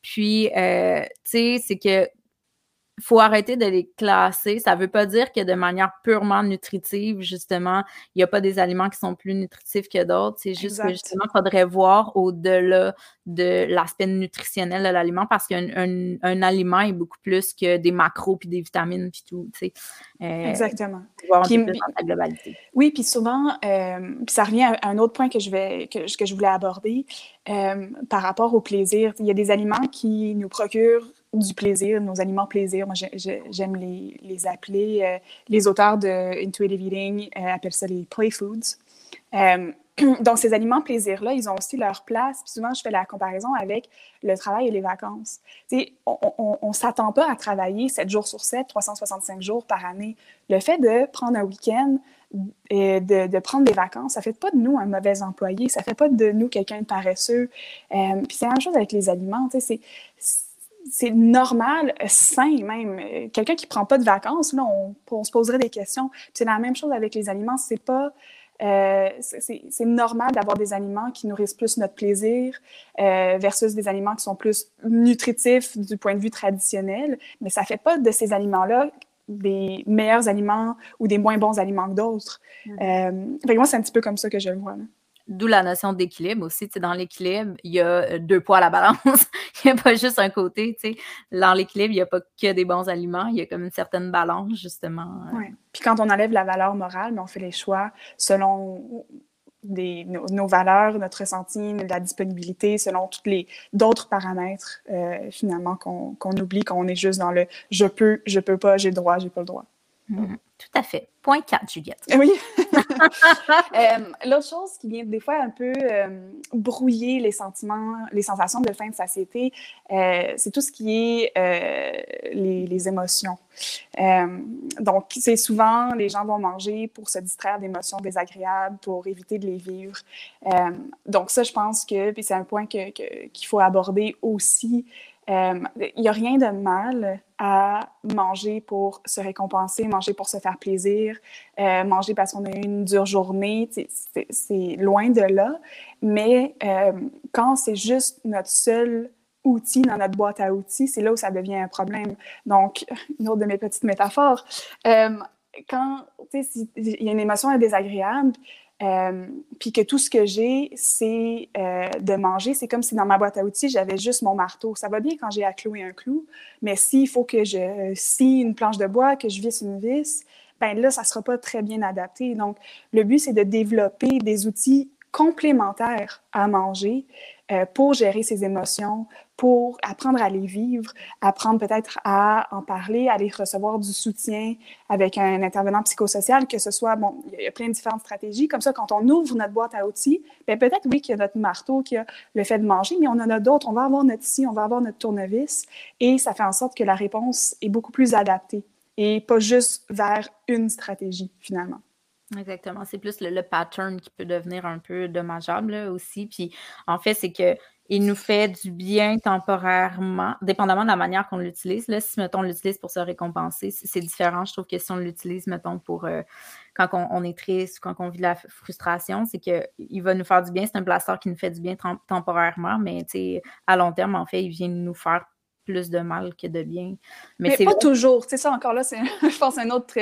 Puis, euh, tu sais, c'est que il faut arrêter de les classer. Ça ne veut pas dire que de manière purement nutritive, justement, il n'y a pas des aliments qui sont plus nutritifs que d'autres. C'est juste Exactement. Que, justement, il faudrait voir au-delà de l'aspect nutritionnel de l'aliment parce qu'un un, un aliment est beaucoup plus que des macros puis des vitamines puis tout, tu sais. Euh, Exactement. Voir un peu plus dans la globalité. Oui, puis souvent, euh, puis ça revient à un autre point que je, vais, que, que je voulais aborder euh, par rapport au plaisir. Il y a des aliments qui nous procurent du plaisir, nos aliments plaisir. Moi, je, je, j'aime les, les appeler. Euh, les auteurs de Intuitive Eating euh, appellent ça les play foods. Euh, Donc, ces aliments plaisirs-là, ils ont aussi leur place. Puis souvent, je fais la comparaison avec le travail et les vacances. Tu sais, on ne s'attend pas à travailler sept jours sur sept, trois cent soixante-cinq jours par année. Le fait de prendre un week-end et de, de prendre des vacances, ça ne fait pas de nous un mauvais employé, ça ne fait pas de nous quelqu'un de paresseux. Euh, puis c'est la même chose avec les aliments. Tu sais, c'est, c'est normal, sain même. Quelqu'un qui ne prend pas de vacances, là, on, on se poserait des questions. Puis c'est la même chose avec les aliments. C'est pas... Euh, c'est, c'est normal d'avoir des aliments qui nourrissent plus notre plaisir euh, versus des aliments qui sont plus nutritifs du point de vue traditionnel, mais ça ne fait pas de ces aliments-là des meilleurs aliments ou des moins bons aliments que d'autres. Mmh. Euh, fait que moi, c'est un petit peu comme ça que je le vois. Là. D'où la notion d'équilibre aussi. Dans l'équilibre, il y a deux poids à la balance. Il n'y a pas juste un côté. T'sais. Dans l'équilibre, il n'y a pas que des bons aliments. Il y a comme une certaine balance, justement. Euh... Ouais. Puis quand on enlève la valeur morale, mais on fait les choix selon des, nos, nos valeurs, notre ressenti, la disponibilité, selon toutes les d'autres paramètres, euh, finalement, qu'on, qu'on oublie, qu'on est juste dans le « je peux, je peux pas, j'ai le droit, j'ai pas le droit ». Mmh, tout à fait. Point quatre, Juliette. Oui. euh, l'autre chose qui vient des fois un peu euh, brouiller les sentiments, les sensations de faim de satiété, euh, c'est tout ce qui est euh, les, les émotions. Euh, donc, c'est souvent, les gens vont manger pour se distraire d'émotions désagréables, pour éviter de les vivre. Euh, donc ça, je pense que, puis c'est un point que, que, qu'il faut aborder aussi. Il euh, n'y a rien de mal à manger pour se récompenser, manger pour se faire plaisir, euh, manger parce qu'on a eu une dure journée, c'est, c'est, c'est loin de là. Mais euh, quand c'est juste notre seul outil dans notre boîte à outils, c'est là où ça devient un problème. Donc, une autre de mes petites métaphores, euh, quand il y a une émotion désagréable, Euh, puis que tout ce que j'ai, c'est euh, de manger. C'est comme si dans ma boîte à outils, j'avais juste mon marteau. Ça va bien quand j'ai à clouer un clou, mais s'il faut que je scie une planche de bois, que je visse une vis, ben là, ça ne sera pas très bien adapté. Donc, le but, c'est de développer des outils complémentaires à manger euh, pour gérer ses émotions, pour apprendre à les vivre, apprendre peut-être à en parler, à aller recevoir du soutien avec un intervenant psychosocial, que ce soit, bon, il y a plein de différentes stratégies. Comme ça, quand on ouvre notre boîte à outils, bien peut-être, oui, qu'il y a notre marteau, qu'il y a le fait de manger, mais on en a d'autres. On va avoir notre scie, on va avoir notre tournevis, et ça fait en sorte que la réponse est beaucoup plus adaptée et pas juste vers une stratégie, finalement. Exactement. C'est plus le, le pattern qui peut devenir un peu dommageable là, aussi. Puis, en fait, c'est que il nous fait du bien temporairement, dépendamment de la manière qu'on l'utilise. Là, si, mettons, on l'utilise pour se récompenser, c'est différent, je trouve, que si on l'utilise, mettons, pour euh, quand on, on est triste ou quand on vit de la frustration, c'est qu'il va nous faire du bien. C'est un placeur qui nous fait du bien tem- temporairement, mais, tu sais, à long terme, en fait, il vient nous faire plus de mal que de bien. Mais, mais c'est pas vrai. Toujours. Tu sais, ça encore là, c'est, je pense, un autre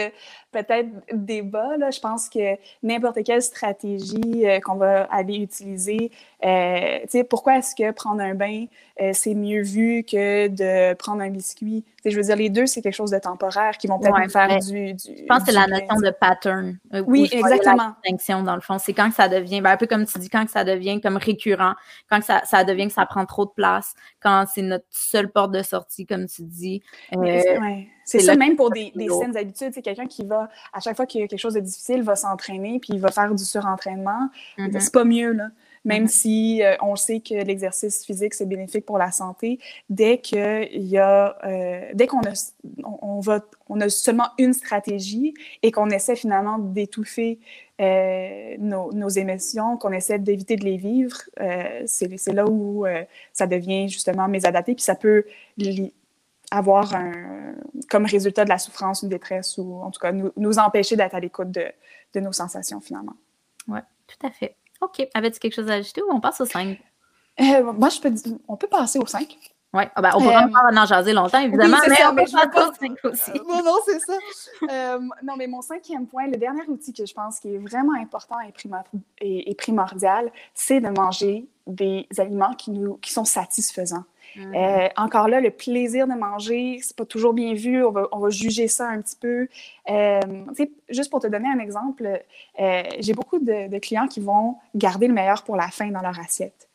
peut-être débat. Là. Je pense que n'importe quelle stratégie euh, qu'on va aller utiliser, euh, tu sais, pourquoi est-ce que prendre un bain, euh, c'est mieux vu que de prendre un biscuit? Tu sais, je veux dire, les deux, c'est quelque chose de temporaire qui vont peut-être ouais, nous faire du, du... Je pense que c'est la notion de pattern. Euh, oui, exactement. La distinction, dans le fond. C'est quand que ça devient, ben, un peu comme tu dis, quand que ça devient comme récurrent, quand que ça, ça devient que ça prend trop de place, quand c'est notre seule porte de sortie, comme tu dis. Euh, ouais. C'est, c'est ça, même pour des, des saines habitudes. C'est quelqu'un qui va, à chaque fois qu'il y a quelque chose de difficile, va s'entraîner, puis il va faire du surentraînement. Mm-hmm. C'est pas mieux, là. Même mm-hmm. si euh, on sait que l'exercice physique, c'est bénéfique pour la santé, dès que il y a, euh, dès qu'on a, on, on va, on a seulement une stratégie et qu'on essaie finalement d'étouffer euh, nos, nos émotions, qu'on essaie d'éviter de les vivre, euh, c'est, c'est là où euh, ça devient justement mésadapté, puis ça peut li- avoir un, comme résultat de la souffrance, une détresse, ou en tout cas nous, nous empêcher d'être à l'écoute de, de nos sensations finalement. Oui, tout à fait. OK. Avais-tu quelque chose à ajouter ou on passe au cinq? Euh, moi, je peux dire, on peut passer au cinq. Oui. Ah ben, on pourrait euh, en jaser longtemps, évidemment, oui, mais ça, on mais peut pas passer au cinq aussi. Non, non, c'est ça. euh, non, mais mon cinquième point, le dernier outil que je pense qui est vraiment important et, primor- et, et primordial, c'est de manger des aliments qui, nous, qui sont satisfaisants. Mmh. Euh, encore là, le plaisir de manger, c'est pas toujours bien vu, on va, on va juger ça un petit peu. Euh, juste pour te donner un exemple, euh, j'ai beaucoup de, de clients qui vont garder le meilleur pour la fin dans leur assiette.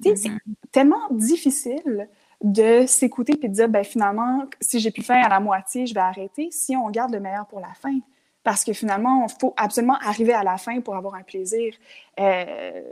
Mmh. C'est tellement difficile de s'écouter et de dire, ben, finalement, si j'ai plus faim à la moitié, je vais arrêter, si on garde le meilleur pour la fin. parce que finalement, il faut absolument arriver à la fin pour avoir un plaisir. Euh,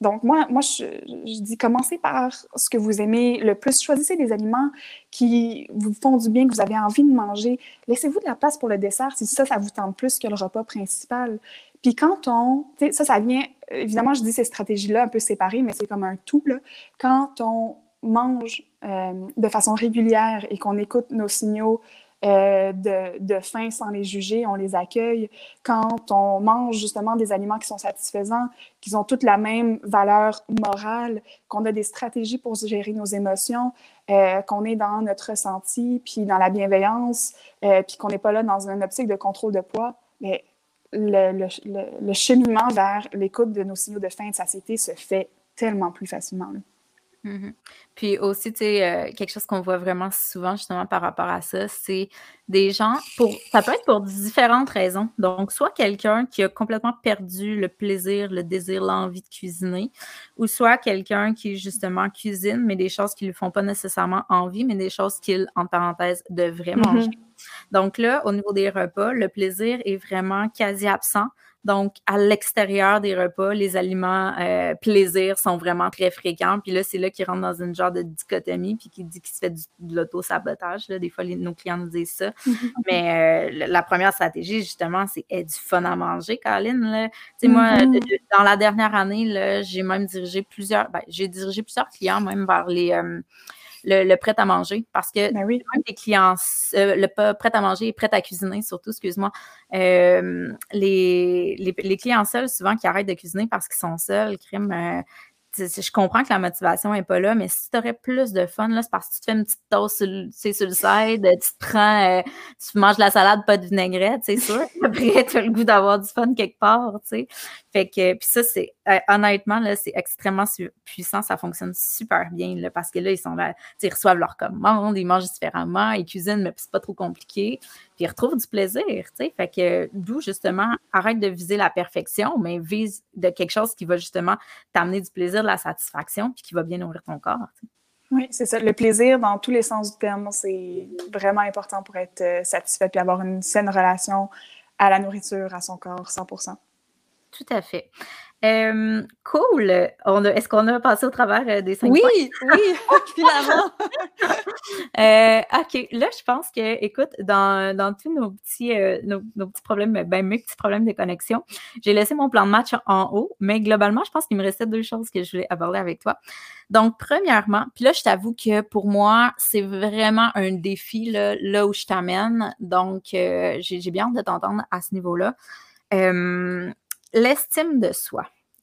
donc, moi, moi je, je dis, commencez par ce que vous aimez le plus. Choisissez des aliments qui vous font du bien, que vous avez envie de manger. Laissez-vous de la place pour le dessert si ça, ça vous tente plus que le repas principal. Puis quand on, tu sais, ça, ça vient, évidemment, je dis ces stratégies-là un peu séparées, mais c'est comme un tout, là. Quand on mange euh, de façon régulière et qu'on écoute nos signaux euh, de, de faim sans les juger, on les accueille. Quand on mange justement des aliments qui sont satisfaisants, qui ont toutes la même valeur morale, qu'on a des stratégies pour gérer nos émotions, euh, qu'on est dans notre ressenti, puis dans la bienveillance, euh, puis qu'on n'est pas là dans une optique de contrôle de poids, mais le, le, le, le cheminement vers l'écoute de nos signaux de faim et de satiété se fait tellement plus facilement, là. Mm-hmm. Puis aussi, tu sais, euh, quelque chose qu'on voit vraiment souvent justement par rapport à ça, c'est des gens, pour ça peut être pour différentes raisons. Donc, soit quelqu'un qui a complètement perdu le plaisir, le désir, l'envie de cuisiner, ou soit quelqu'un qui justement cuisine, mais des choses qui ne lui font pas nécessairement envie, mais des choses qu'il, en parenthèse, devrait manger. Mm-hmm. Donc là, au niveau des repas, le plaisir est vraiment quasi absent. Donc, à l'extérieur des repas, les aliments euh, plaisir sont vraiment très fréquents. Puis là, c'est là qu'ils rentrent dans une genre de dichotomie puis qui dit qu'il se fait du, de l'auto-sabotage. Là. Des fois, les, nos clients nous disent ça. Mais euh, la première stratégie, justement, c'est hey, du fun à manger, Colline. Là. Tu sais, moi, mm-hmm. de, de, dans la dernière année, là, j'ai même dirigé plusieurs... Ben, j'ai dirigé plusieurs clients même vers les... Euh, Le, le prêt-à-manger, parce que ben oui. les clients, euh, le prêt-à-manger et prêt-à-cuisiner, surtout, excuse-moi, euh, les, les, les clients seuls, souvent, qui arrêtent de cuisiner parce qu'ils sont seuls, crime, euh, je comprends que la motivation n'est pas là, mais si tu aurais plus de fun, là, c'est parce que tu te fais une petite toast sur le, sur le side, tu te prends, euh, tu manges de la salade, pas de vinaigrette, c'est sûr. Après, tu as le goût d'avoir du fun quelque part, tu sais. Fait que, puis ça, c'est, euh, honnêtement, là, c'est extrêmement su- puissant, ça fonctionne super bien, là, parce que là, ils sont là, ils reçoivent leur commande, ils mangent différemment, ils cuisinent, mais c'est pas trop compliqué. Puis ils retrouvent du plaisir, tu sais. Fait que, d'où, justement, arrête de viser la perfection, mais vise de quelque chose qui va, justement, t'amener du plaisir, de la satisfaction, puis qui va bien nourrir ton corps. Tu sais. Oui, c'est ça. Le plaisir, dans tous les sens du terme, c'est vraiment important pour être satisfait puis avoir une saine relation à la nourriture, à son corps, cent pour cent. Tout à fait. Euh, cool. On a, est-ce qu'on a passé au travers des cinq oui, points? Oui, oui, finalement. euh, OK. Là, je pense que, écoute, dans, dans tous nos petits, euh, nos, nos petits problèmes, ben mes petits problèmes de connexion, j'ai laissé mon plan de match en haut, mais globalement, je pense qu'il me restait deux choses que je voulais aborder avec toi. Donc, premièrement, puis là, je t'avoue que pour moi, c'est vraiment un défi là, là où je t'amène. Donc, euh, j'ai, j'ai bien hâte de t'entendre à ce niveau-là. Euh, L'estime de soi.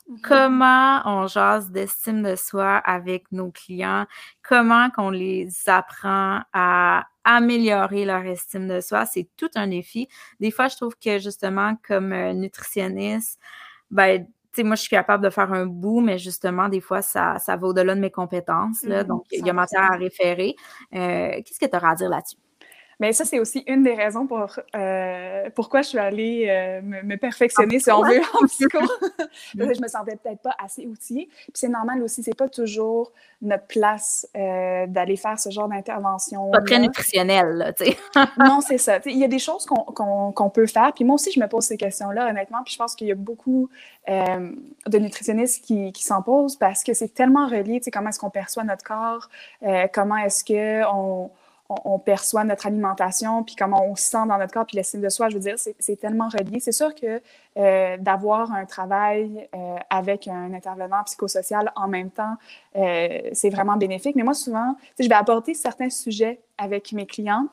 Mm-hmm. Comment on jase d'estime de soi avec nos clients? Comment qu'on les apprend à améliorer leur estime de soi? C'est tout un défi. Des fois, je trouve que justement, comme nutritionniste, ben, tu sais, moi, je suis capable de faire un bout, mais justement, des fois, ça, ça va au-delà de mes compétences. Là, mm-hmm. Donc, il y a matière à référer. Euh, qu'est-ce que tu auras à dire là-dessus? Bien, ça, c'est aussi une des raisons pour euh, pourquoi je suis allée euh, me, me perfectionner, en si on veut, en psycho. Je me sentais peut-être pas assez outillée. Puis c'est normal aussi, c'est pas toujours notre place euh, d'aller faire ce genre d'intervention. Pas très nutritionnel, tu sais. Non, c'est ça. Il y a des choses qu'on, qu'on, qu'on peut faire. Puis moi aussi, je me pose ces questions-là, honnêtement. Puis je pense qu'il y a beaucoup euh, de nutritionnistes qui, qui s'en posent parce que c'est tellement relié, tu sais, comment est-ce qu'on perçoit notre corps, euh, comment est-ce qu'on... on perçoit notre alimentation, puis comment on se sent dans notre corps, puis l'estime de soi, je veux dire, c'est, c'est tellement relié. C'est sûr que euh, d'avoir un travail euh, avec un intervenant psychosocial en même temps, euh, c'est vraiment bénéfique. Mais moi, souvent, je vais aborder certains sujets avec mes clients,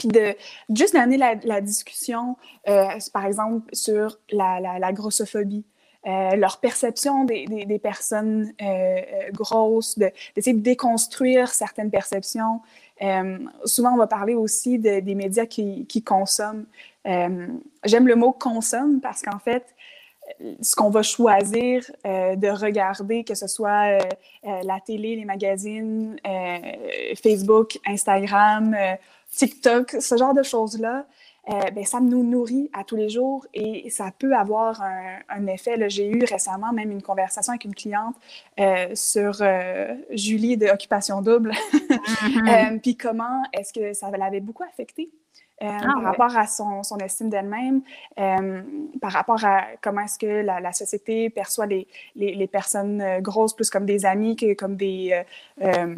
puis de juste d'amener la, la discussion, euh, par exemple, sur la, la, la grossophobie. Euh, leur perception des, des, des personnes euh, grosses, de, d'essayer de déconstruire certaines perceptions. Euh, souvent, on va parler aussi de, des médias qui, qui consomment. Euh, j'aime le mot « consomme » parce qu'en fait, ce qu'on va choisir euh, de regarder, que ce soit euh, euh, la télé, les magazines, euh, Facebook, Instagram, euh, TikTok, ce genre de choses-là, Euh, ben, ça nous nourrit à tous les jours et ça peut avoir un, un effet. Là, j'ai eu récemment même une conversation avec une cliente euh, sur euh, Julie de Occupation Double, mm-hmm. euh, puis comment est-ce que ça l'avait beaucoup affectée. euh, ah, par ouais. rapport à son, son estime d'elle-même, euh, par rapport à comment est-ce que la, la société perçoit les, les, les personnes grosses plus comme des amis que comme des euh, euh,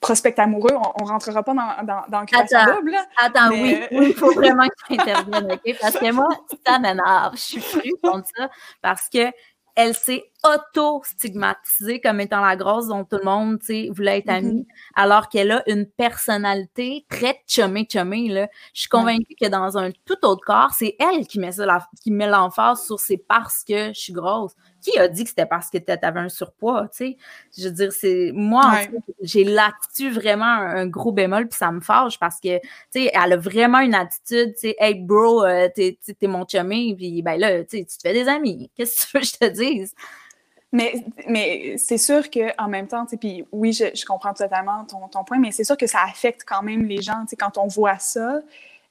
prospects amoureux. On ne rentrera pas dans, dans, dans Occupation Double. Attends, mais... oui, il oui, faut vraiment que tu interviennes, OK? Parce que moi, ça m'énerve. Je suis plus contre ça parce que elle s'est auto-stigmatisée comme étant la grosse dont tout le monde, tu sais, voulait être amie, mm-hmm. alors qu'elle a une personnalité très chummy-chummy, là. Je suis convaincue mm-hmm. que dans un tout autre corps, c'est elle qui met ça, la, qui met l'emphase sur « c'est parce que je suis grosse ». Qui a dit que c'était parce que t'avais un surpoids, tu sais? Je veux dire, c'est... Moi, ouais. en fait, j'ai là-dessus vraiment un, un gros bémol, puis ça me fâche parce que, tu sais, elle a vraiment une attitude, tu sais, « Hey, bro, euh, t'es, t'es mon chummy, puis ben là, tu sais, tu te fais des amis. Qu'est-ce que tu veux que je te dise? » Mais, mais c'est sûr qu'en même temps, puis oui, je, je comprends totalement ton, ton point, mais c'est sûr que ça affecte quand même les gens, tu sais, quand on voit ça.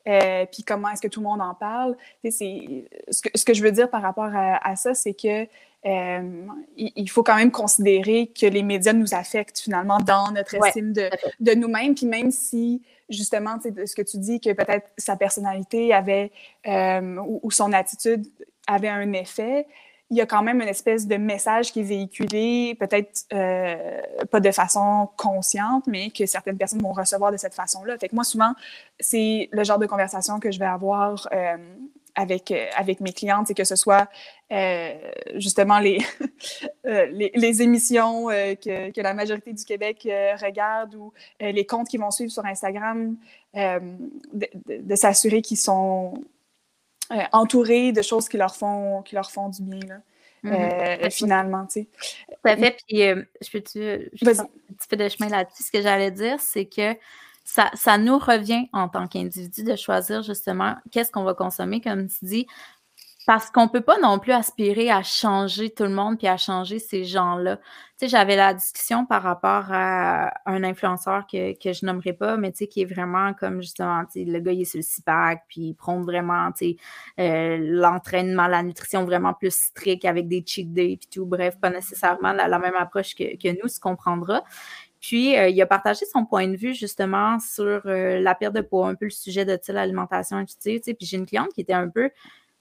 Euh, puis comment est-ce que tout le monde en parle? C'est, ce, que, ce que je veux dire par rapport à, à ça, c'est que euh, il, il faut quand même considérer que les médias nous affectent finalement dans notre estime ouais, de, de nous-mêmes. Puis même si, justement, ce que tu dis, que peut-être sa personnalité avait euh, ou, ou son attitude avait un effet, il y a quand même une espèce de message qui est véhiculé, peut-être euh, pas de façon consciente, mais que certaines personnes vont recevoir de cette façon-là. Fait que moi, souvent, c'est le genre de conversation que je vais avoir euh, avec, euh, avec mes clientes, et que ce soit euh, justement les, les, les émissions euh, que, que la majorité du Québec euh, regarde, ou euh, les comptes qui vont suivre sur Instagram, euh, de, de, de s'assurer qu'ils sont... Euh, entourés de choses qui leur font qui leur font du bien, là, mm-hmm. euh, finalement, tu sais. Tout à fait, puis euh, je peux-tu... Je Vas-y. Un petit peu de chemin là-dessus. Ce que j'allais dire, c'est que ça, ça nous revient en tant qu'individu de choisir justement qu'est-ce qu'on va consommer, comme tu dis, parce qu'on peut pas non plus aspirer à changer tout le monde puis à changer ces gens-là. Tu sais, j'avais la discussion par rapport à un influenceur que, que je nommerai pas, mais tu sais, qui est vraiment comme justement, tu sais, le gars, il est sur le C P A C, puis il prône vraiment, tu sais, euh, l'entraînement, la nutrition vraiment plus stricte avec des cheat days puis tout. Bref, pas nécessairement la, la même approche que, que nous, se comprendra. Puis, euh, il a partagé son point de vue, justement, sur euh, la perte de poids, un peu le sujet de, tu sais, l'alimentation intuitive, tu sais. Puis j'ai une cliente qui était un peu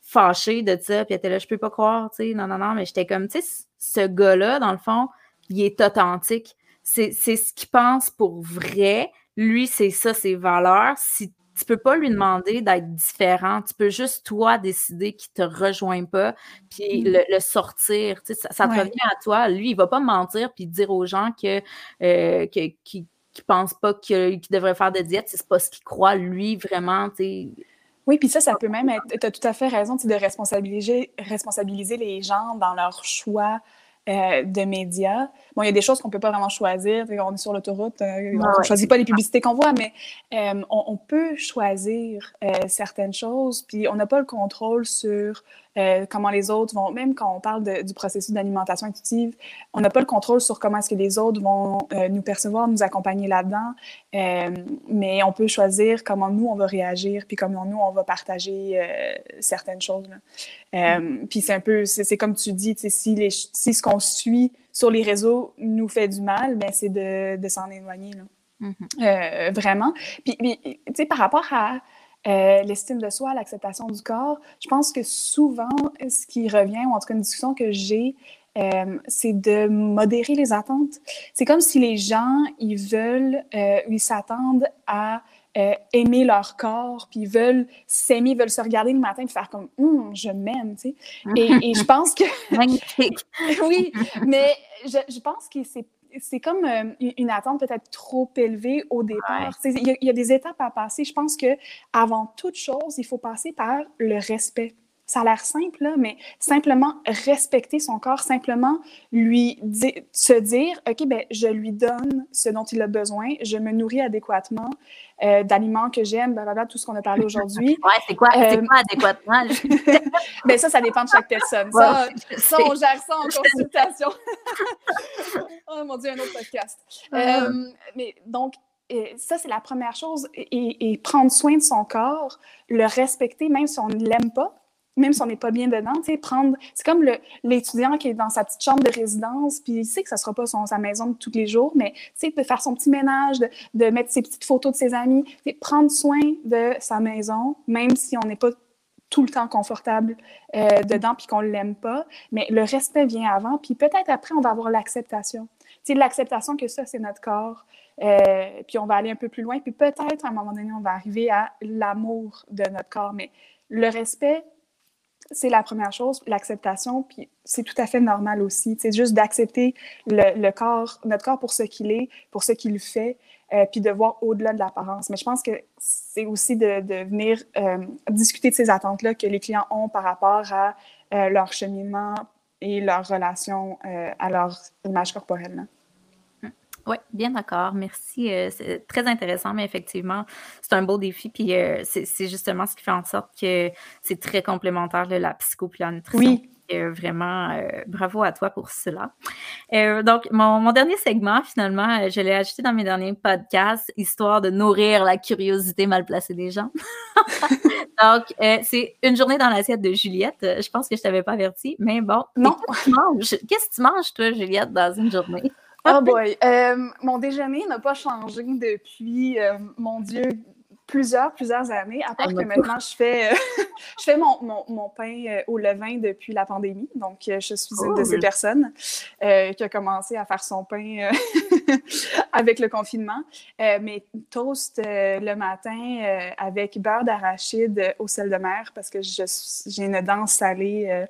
fâchée de ça, puis elle était là, je peux pas croire, tu sais, non, non, non, mais j'étais comme, tu sais, ce gars-là, dans le fond, il est authentique. C'est, c'est ce qu'il pense pour vrai. Lui, c'est ça, ses valeurs. Si tu peux pas lui demander d'être différent, tu peux juste, toi, décider qu'il te rejoint pas, puis mm. le, le sortir, tu sais, ça, ça te ouais. revient à toi. Lui, il va pas mentir, puis dire aux gens que, euh, que, qu'il, qu'il pense pas que, qu'il devrait faire de diète, c'est pas ce qu'il croit, lui, vraiment, tu sais. Oui, puis ça, ça peut même être... Tu as tout à fait raison de responsabiliser, responsabiliser les gens dans leur choix euh, de médias. Bon, il y a des choses qu'on peut pas vraiment choisir. On est sur l'autoroute, euh, on ouais. choisit pas les publicités qu'on voit, mais euh, on, on peut choisir euh, certaines choses, puis on n'a pas le contrôle sur euh, comment les autres vont... Même quand on parle de, du processus d'alimentation intuitive, on n'a pas le contrôle sur comment est-ce que les autres vont euh, nous percevoir, nous accompagner là-dedans, euh, mais on peut choisir comment nous, on va réagir, puis comment nous, on va partager euh, certaines choses. Euh, mm. Puis c'est un peu... C'est, c'est comme tu dis, si, les, si ce qu'on suit sur les réseaux nous fait du mal, ben c'est de, de s'en éloigner, là. Mm-hmm. Euh, vraiment. Puis, puis tu sais, par rapport à euh, l'estime de soi, l'acceptation du corps, je pense que souvent, ce qui revient, ou en tout cas une discussion que j'ai, euh, c'est de modérer les attentes. C'est comme si les gens, ils veulent, euh, ils s'attendent à Euh, aimer leur corps, puis ils veulent s'aimer, veulent se regarder le matin, puis faire comme hum, je m'aime, tu sais. Et, et je pense que. Magnifique! Oui, mais je, je pense que c'est, c'est comme euh, une attente peut-être trop élevée au départ. Il ouais. y, y a des étapes à passer. Je pense que avant toute chose, il faut passer par le respect. Ça a l'air simple, là, mais simplement respecter son corps, simplement lui di- se dire « OK, ben je lui donne ce dont il a besoin, je me nourris adéquatement euh, d'aliments que j'aime, blablabla, tout ce qu'on a parlé aujourd'hui. » Ouais, c'est quoi, euh, c'est quoi adéquatement? Ben ça, ça dépend de chaque personne. Ça, wow, ça on gère ça en consultation. Oh mon Dieu, un autre podcast. Hum. Euh, mais donc, Et ça, c'est la première chose. Et, et prendre soin de son corps, le respecter, même si on ne l'aime pas, même si on n'est pas bien dedans, tu sais, prendre... C'est comme le, l'étudiant qui est dans sa petite chambre de résidence, puis il sait que ça sera pas son, sa maison de tous les jours, mais, tu sais, de faire son petit ménage, de, de mettre ses petites photos de ses amis, tu sais, prendre soin de sa maison, même si on n'est pas tout le temps confortable euh, dedans, puis qu'on l'aime pas, mais le respect vient avant, puis peut-être après, on va avoir l'acceptation. Tu sais, l'acceptation que ça, c'est notre corps, euh, puis on va aller un peu plus loin, puis peut-être, à un moment donné, on va arriver à l'amour de notre corps, mais le respect... C'est la première chose, l'acceptation, puis c'est tout à fait normal aussi. C'est juste d'accepter le, le corps, notre corps pour ce qu'il est, pour ce qu'il fait, euh, puis de voir au-delà de l'apparence. Mais je pense que c'est aussi de, de venir euh, discuter de ces attentes-là que les clients ont par rapport à euh, leur cheminement et leur relation euh, à leur image corporelle, là. Oui, bien d'accord. Merci. Euh, c'est très intéressant, mais effectivement, c'est un beau défi. Puis euh, c'est, c'est justement ce qui fait en sorte que c'est très complémentaire de la psycho puis la nutrition. Oui. Euh, vraiment, euh, bravo à toi pour cela. Euh, donc, mon, mon dernier segment, finalement, euh, je l'ai ajouté dans mes derniers podcasts, histoire de nourrir la curiosité mal placée des gens. Donc, euh, c'est une journée dans l'assiette de Juliette. Je pense que je ne t'avais pas averti, mais bon. Non. Qu'est-ce que tu manges? Qu'est-ce que tu manges, toi, Juliette, dans une journée? Oh boy! Euh, mon déjeuner n'a pas changé depuis, euh, mon Dieu, plusieurs, plusieurs années, à part que maintenant, je fais, euh, je fais mon, mon, mon pain euh, au levain depuis la pandémie. Donc, je suis cool. Une de ces personnes euh, qui a commencé à faire son pain euh, avec le confinement. Euh, mes toasts euh, le matin euh, avec beurre d'arachide euh, au sel de mer parce que je, j'ai une dent salée. Euh,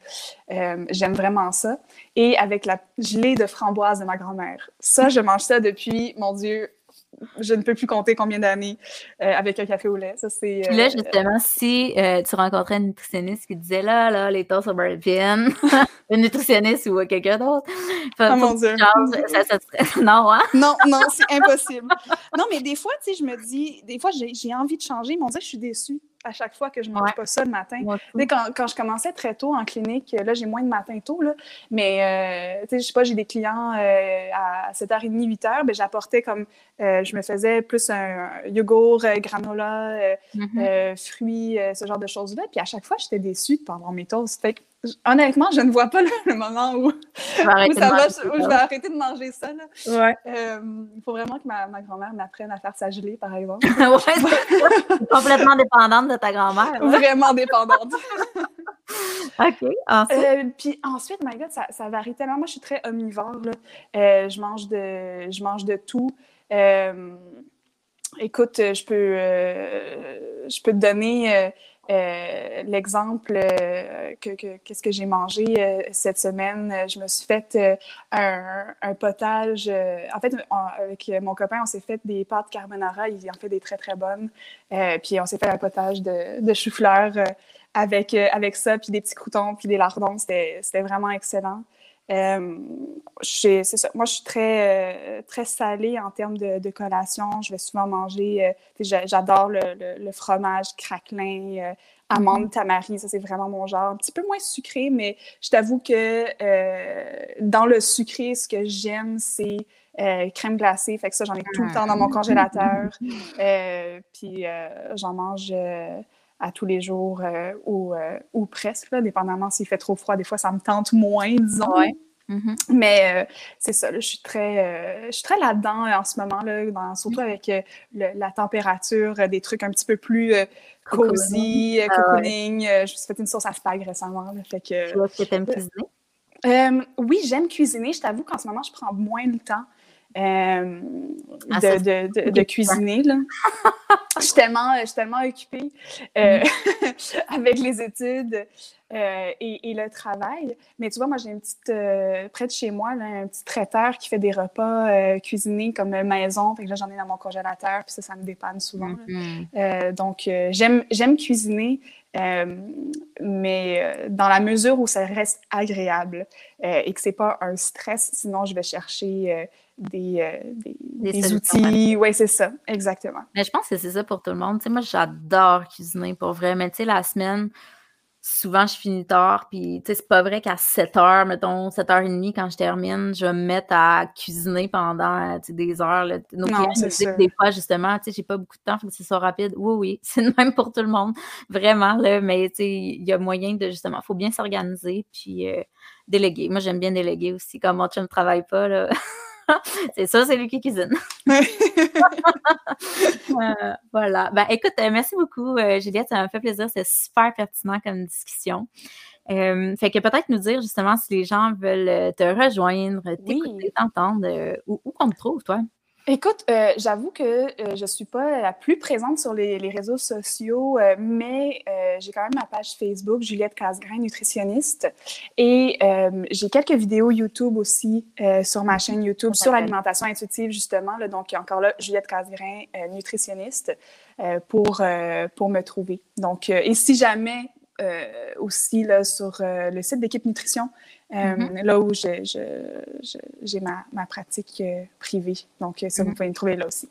euh, j'aime vraiment ça. Et avec la gelée de framboise de ma grand-mère. Ça, je mange ça depuis, mon Dieu, je ne peux plus compter combien d'années euh, avec un café au lait. Ça, c'est, euh, là, justement, euh, si euh, tu rencontrais une nutritionniste qui disait « Là, là, les toasts au beurre de viande », une nutritionniste ou quelqu'un d'autre. Ah, mon Dieu. Change, ça, ça serait... Non, hein? Non, non, c'est impossible. Non, mais des fois, tu sais, je me dis... Des fois, j'ai, j'ai envie de changer, mais on dirait que je suis déçue à chaque fois que je ne mange ouais. pas ça le matin. Ouais. Quand, quand je commençais très tôt en clinique, là, j'ai moins de matin tôt, là, mais euh, je sais pas, j'ai des clients euh, à sept heures trente, huit heures, ben, j'apportais comme, euh, je me faisais plus un, un yogourt, euh, granola, euh, mm-hmm. euh, fruits, euh, ce genre de choses-là. Puis à chaque fois, j'étais déçue de ne pas avoir mes toasts. Fait que, honnêtement, je ne vois pas là, le moment où, où, ça va, où je vais arrêter de manger ça. Il ouais. euh, faut vraiment que ma, ma grand-mère m'apprenne à faire sa gelée, par exemple. Ouais, complètement dépendante de ta grand-mère. Ouais. Vraiment dépendante. OK. Ensuite. Euh, puis ensuite, my God, ça, ça varie tellement. Moi, je suis très omnivore, là. Euh, je mange de, je mange de tout. Euh, écoute, je peux, euh, je peux te donner... Euh, Euh, l'exemple euh, que, que qu'est-ce que j'ai mangé euh, cette semaine, euh, je me suis fait euh, un, un potage. Euh, en fait, on, avec mon copain, on s'est fait des pâtes carbonara. Il en fait des très très bonnes. Euh, puis on s'est fait un potage de, de chou-fleur euh, avec euh, avec ça, puis des petits croutons, puis des lardons. C'était c'était vraiment excellent. Euh, c'est ça. Moi, je suis très, euh, très salée en termes de, de collation. Je vais souvent manger... Euh, j'a, j'adore le, le, le fromage craquelin, euh, amande tamari. Ça, c'est vraiment mon genre. Un petit peu moins sucré, mais je t'avoue que euh, dans le sucré, ce que j'aime, c'est euh, crème glacée. Fait que ça, j'en ai tout le temps dans mon congélateur. Euh, puis euh, j'en mange... Euh, à tous les jours euh, ou, euh, ou presque, là, dépendamment s'il fait trop froid. Des fois, ça me tente moins, disons. Ouais. Mm-hmm. Mais euh, c'est ça, là, je suis très, euh, je suis très là-dedans euh, en ce moment, là, dans, surtout avec euh, le, la température, euh, des trucs un petit peu plus euh, cozy, euh, cocooning. Euh, je me suis fait une sauce à spag récemment. Là, fait que, tu vois ce que t'aimes cuisiner? Euh, oui, j'aime cuisiner. Je t'avoue qu'en ce moment, je prends moins le temps Euh, ah, de, de, de, de cuisiner, là. Je suis tellement, je suis tellement occupée euh, avec les études euh, et, et le travail. Mais tu vois, moi, j'ai une petite... Euh, près de chez moi, là, un petit traiteur qui fait des repas euh, cuisinés comme maison. Fait que là, j'en ai dans mon congélateur, puis ça, ça me dépanne souvent. Mm-hmm. Euh, donc, euh, j'aime, j'aime cuisiner, euh, mais dans la mesure où ça reste agréable euh, et que c'est pas un stress. Sinon, je vais chercher... Euh, des, euh, des, des, des outils. Oui, c'est ça, exactement. Mais je pense que c'est ça pour tout le monde. Tu sais, moi, j'adore cuisiner pour vrai, mais tu sais, la semaine, souvent, je finis tard, puis tu sais, c'est pas vrai qu'à sept heures, mettons, sept heures trente, quand je termine, je vais me mettre à cuisiner pendant, tu sais, des heures. Là. Donc, non, c'est sûr. Des fois, justement, tu sais, j'ai pas beaucoup de temps, faut que ce soit rapide. Oui, oui, c'est le même pour tout le monde, vraiment, là, mais tu sais, il y a moyen de, justement, faut bien s'organiser, puis euh, déléguer. Moi, j'aime bien déléguer aussi, comme mon chum ne travaille pas, là. C'est ça, c'est lui qui cuisine. euh, voilà. Ben, écoute, euh, merci beaucoup, euh, Juliette. Ça m'a fait plaisir. C'est super pertinent comme discussion. Euh, fait que peut-être nous dire, justement, si les gens veulent te rejoindre, t'écouter, oui. t'entendre, euh, où, où qu'on te trouve, toi? Écoute, euh, j'avoue que euh, je ne suis pas la plus présente sur les, les réseaux sociaux, euh, mais euh, j'ai quand même ma page Facebook, Juliette Casgrain, nutritionniste. Et euh, j'ai quelques vidéos YouTube aussi euh, sur ma chaîne YouTube, sur l'alimentation intuitive, justement. Là, donc, encore là, Juliette Casgrain, euh, nutritionniste, euh, pour, euh, pour me trouver. Donc, euh, et si jamais... Euh, aussi là, sur euh, le site d'Équipe Nutrition, euh, mm-hmm. là où je, je, je, j'ai ma, ma pratique euh, privée. Donc, ça, mm-hmm. vous pouvez me trouver là aussi.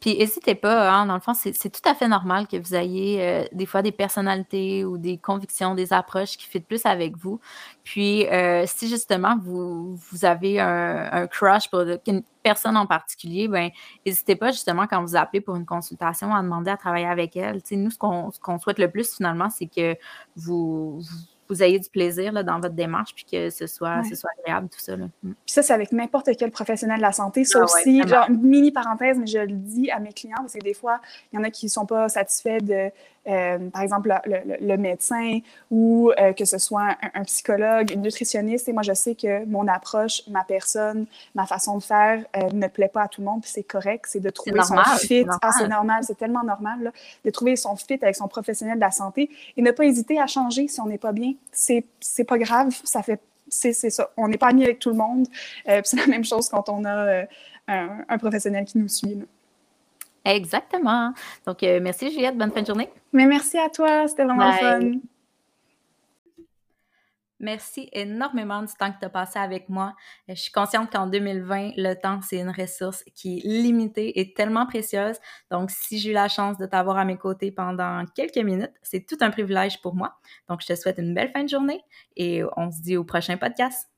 Puis, n'hésitez pas, hein, dans le fond, c'est, c'est tout à fait normal que vous ayez euh, des fois des personnalités ou des convictions, des approches qui fitent plus avec vous. Puis, euh, si justement, vous, vous avez un, un crush pour une personne en particulier, bien, n'hésitez pas justement quand vous appelez pour une consultation à demander à travailler avec elle. Tu sais, nous, ce qu'on, ce qu'on souhaite le plus finalement, c'est que vous... vous vous ayez du plaisir là, dans votre démarche, puis que ce soit, ouais. ce soit agréable, tout ça. Là. Puis ça, c'est avec n'importe quel professionnel de la santé. Ça ah aussi, ouais, genre, mini parenthèse, mais je le dis à mes clients, parce que des fois, il y en a qui ne sont pas satisfaits de, euh, par exemple, le, le, le médecin ou euh, que ce soit un, un psychologue, une nutritionniste. Et moi, je sais que mon approche, ma personne, ma façon de faire euh, ne plaît pas à tout le monde, puis c'est correct, c'est de trouver c'est normal, son fit. C'est normal. Ah, c'est normal, c'est tellement normal, là, de trouver son fit avec son professionnel de la santé et ne pas hésiter à changer si on n'est pas bien. C'est, c'est pas grave, ça fait, c'est, c'est ça. On n'est pas amis avec tout le monde. Euh, c'est la même chose quand on a euh, un, un professionnel qui nous suit. Là. Exactement. Donc, euh, merci Juliette, bonne fin de journée. Mais merci à toi, c'était vraiment Bye. Fun. Merci énormément du temps que tu as passé avec moi. Je suis consciente qu'en deux mille vingt, le temps, c'est une ressource qui est limitée et tellement précieuse. Donc, si j'ai eu la chance de t'avoir à mes côtés pendant quelques minutes, c'est tout un privilège pour moi. Donc, je te souhaite une belle fin de journée et on se dit au prochain podcast.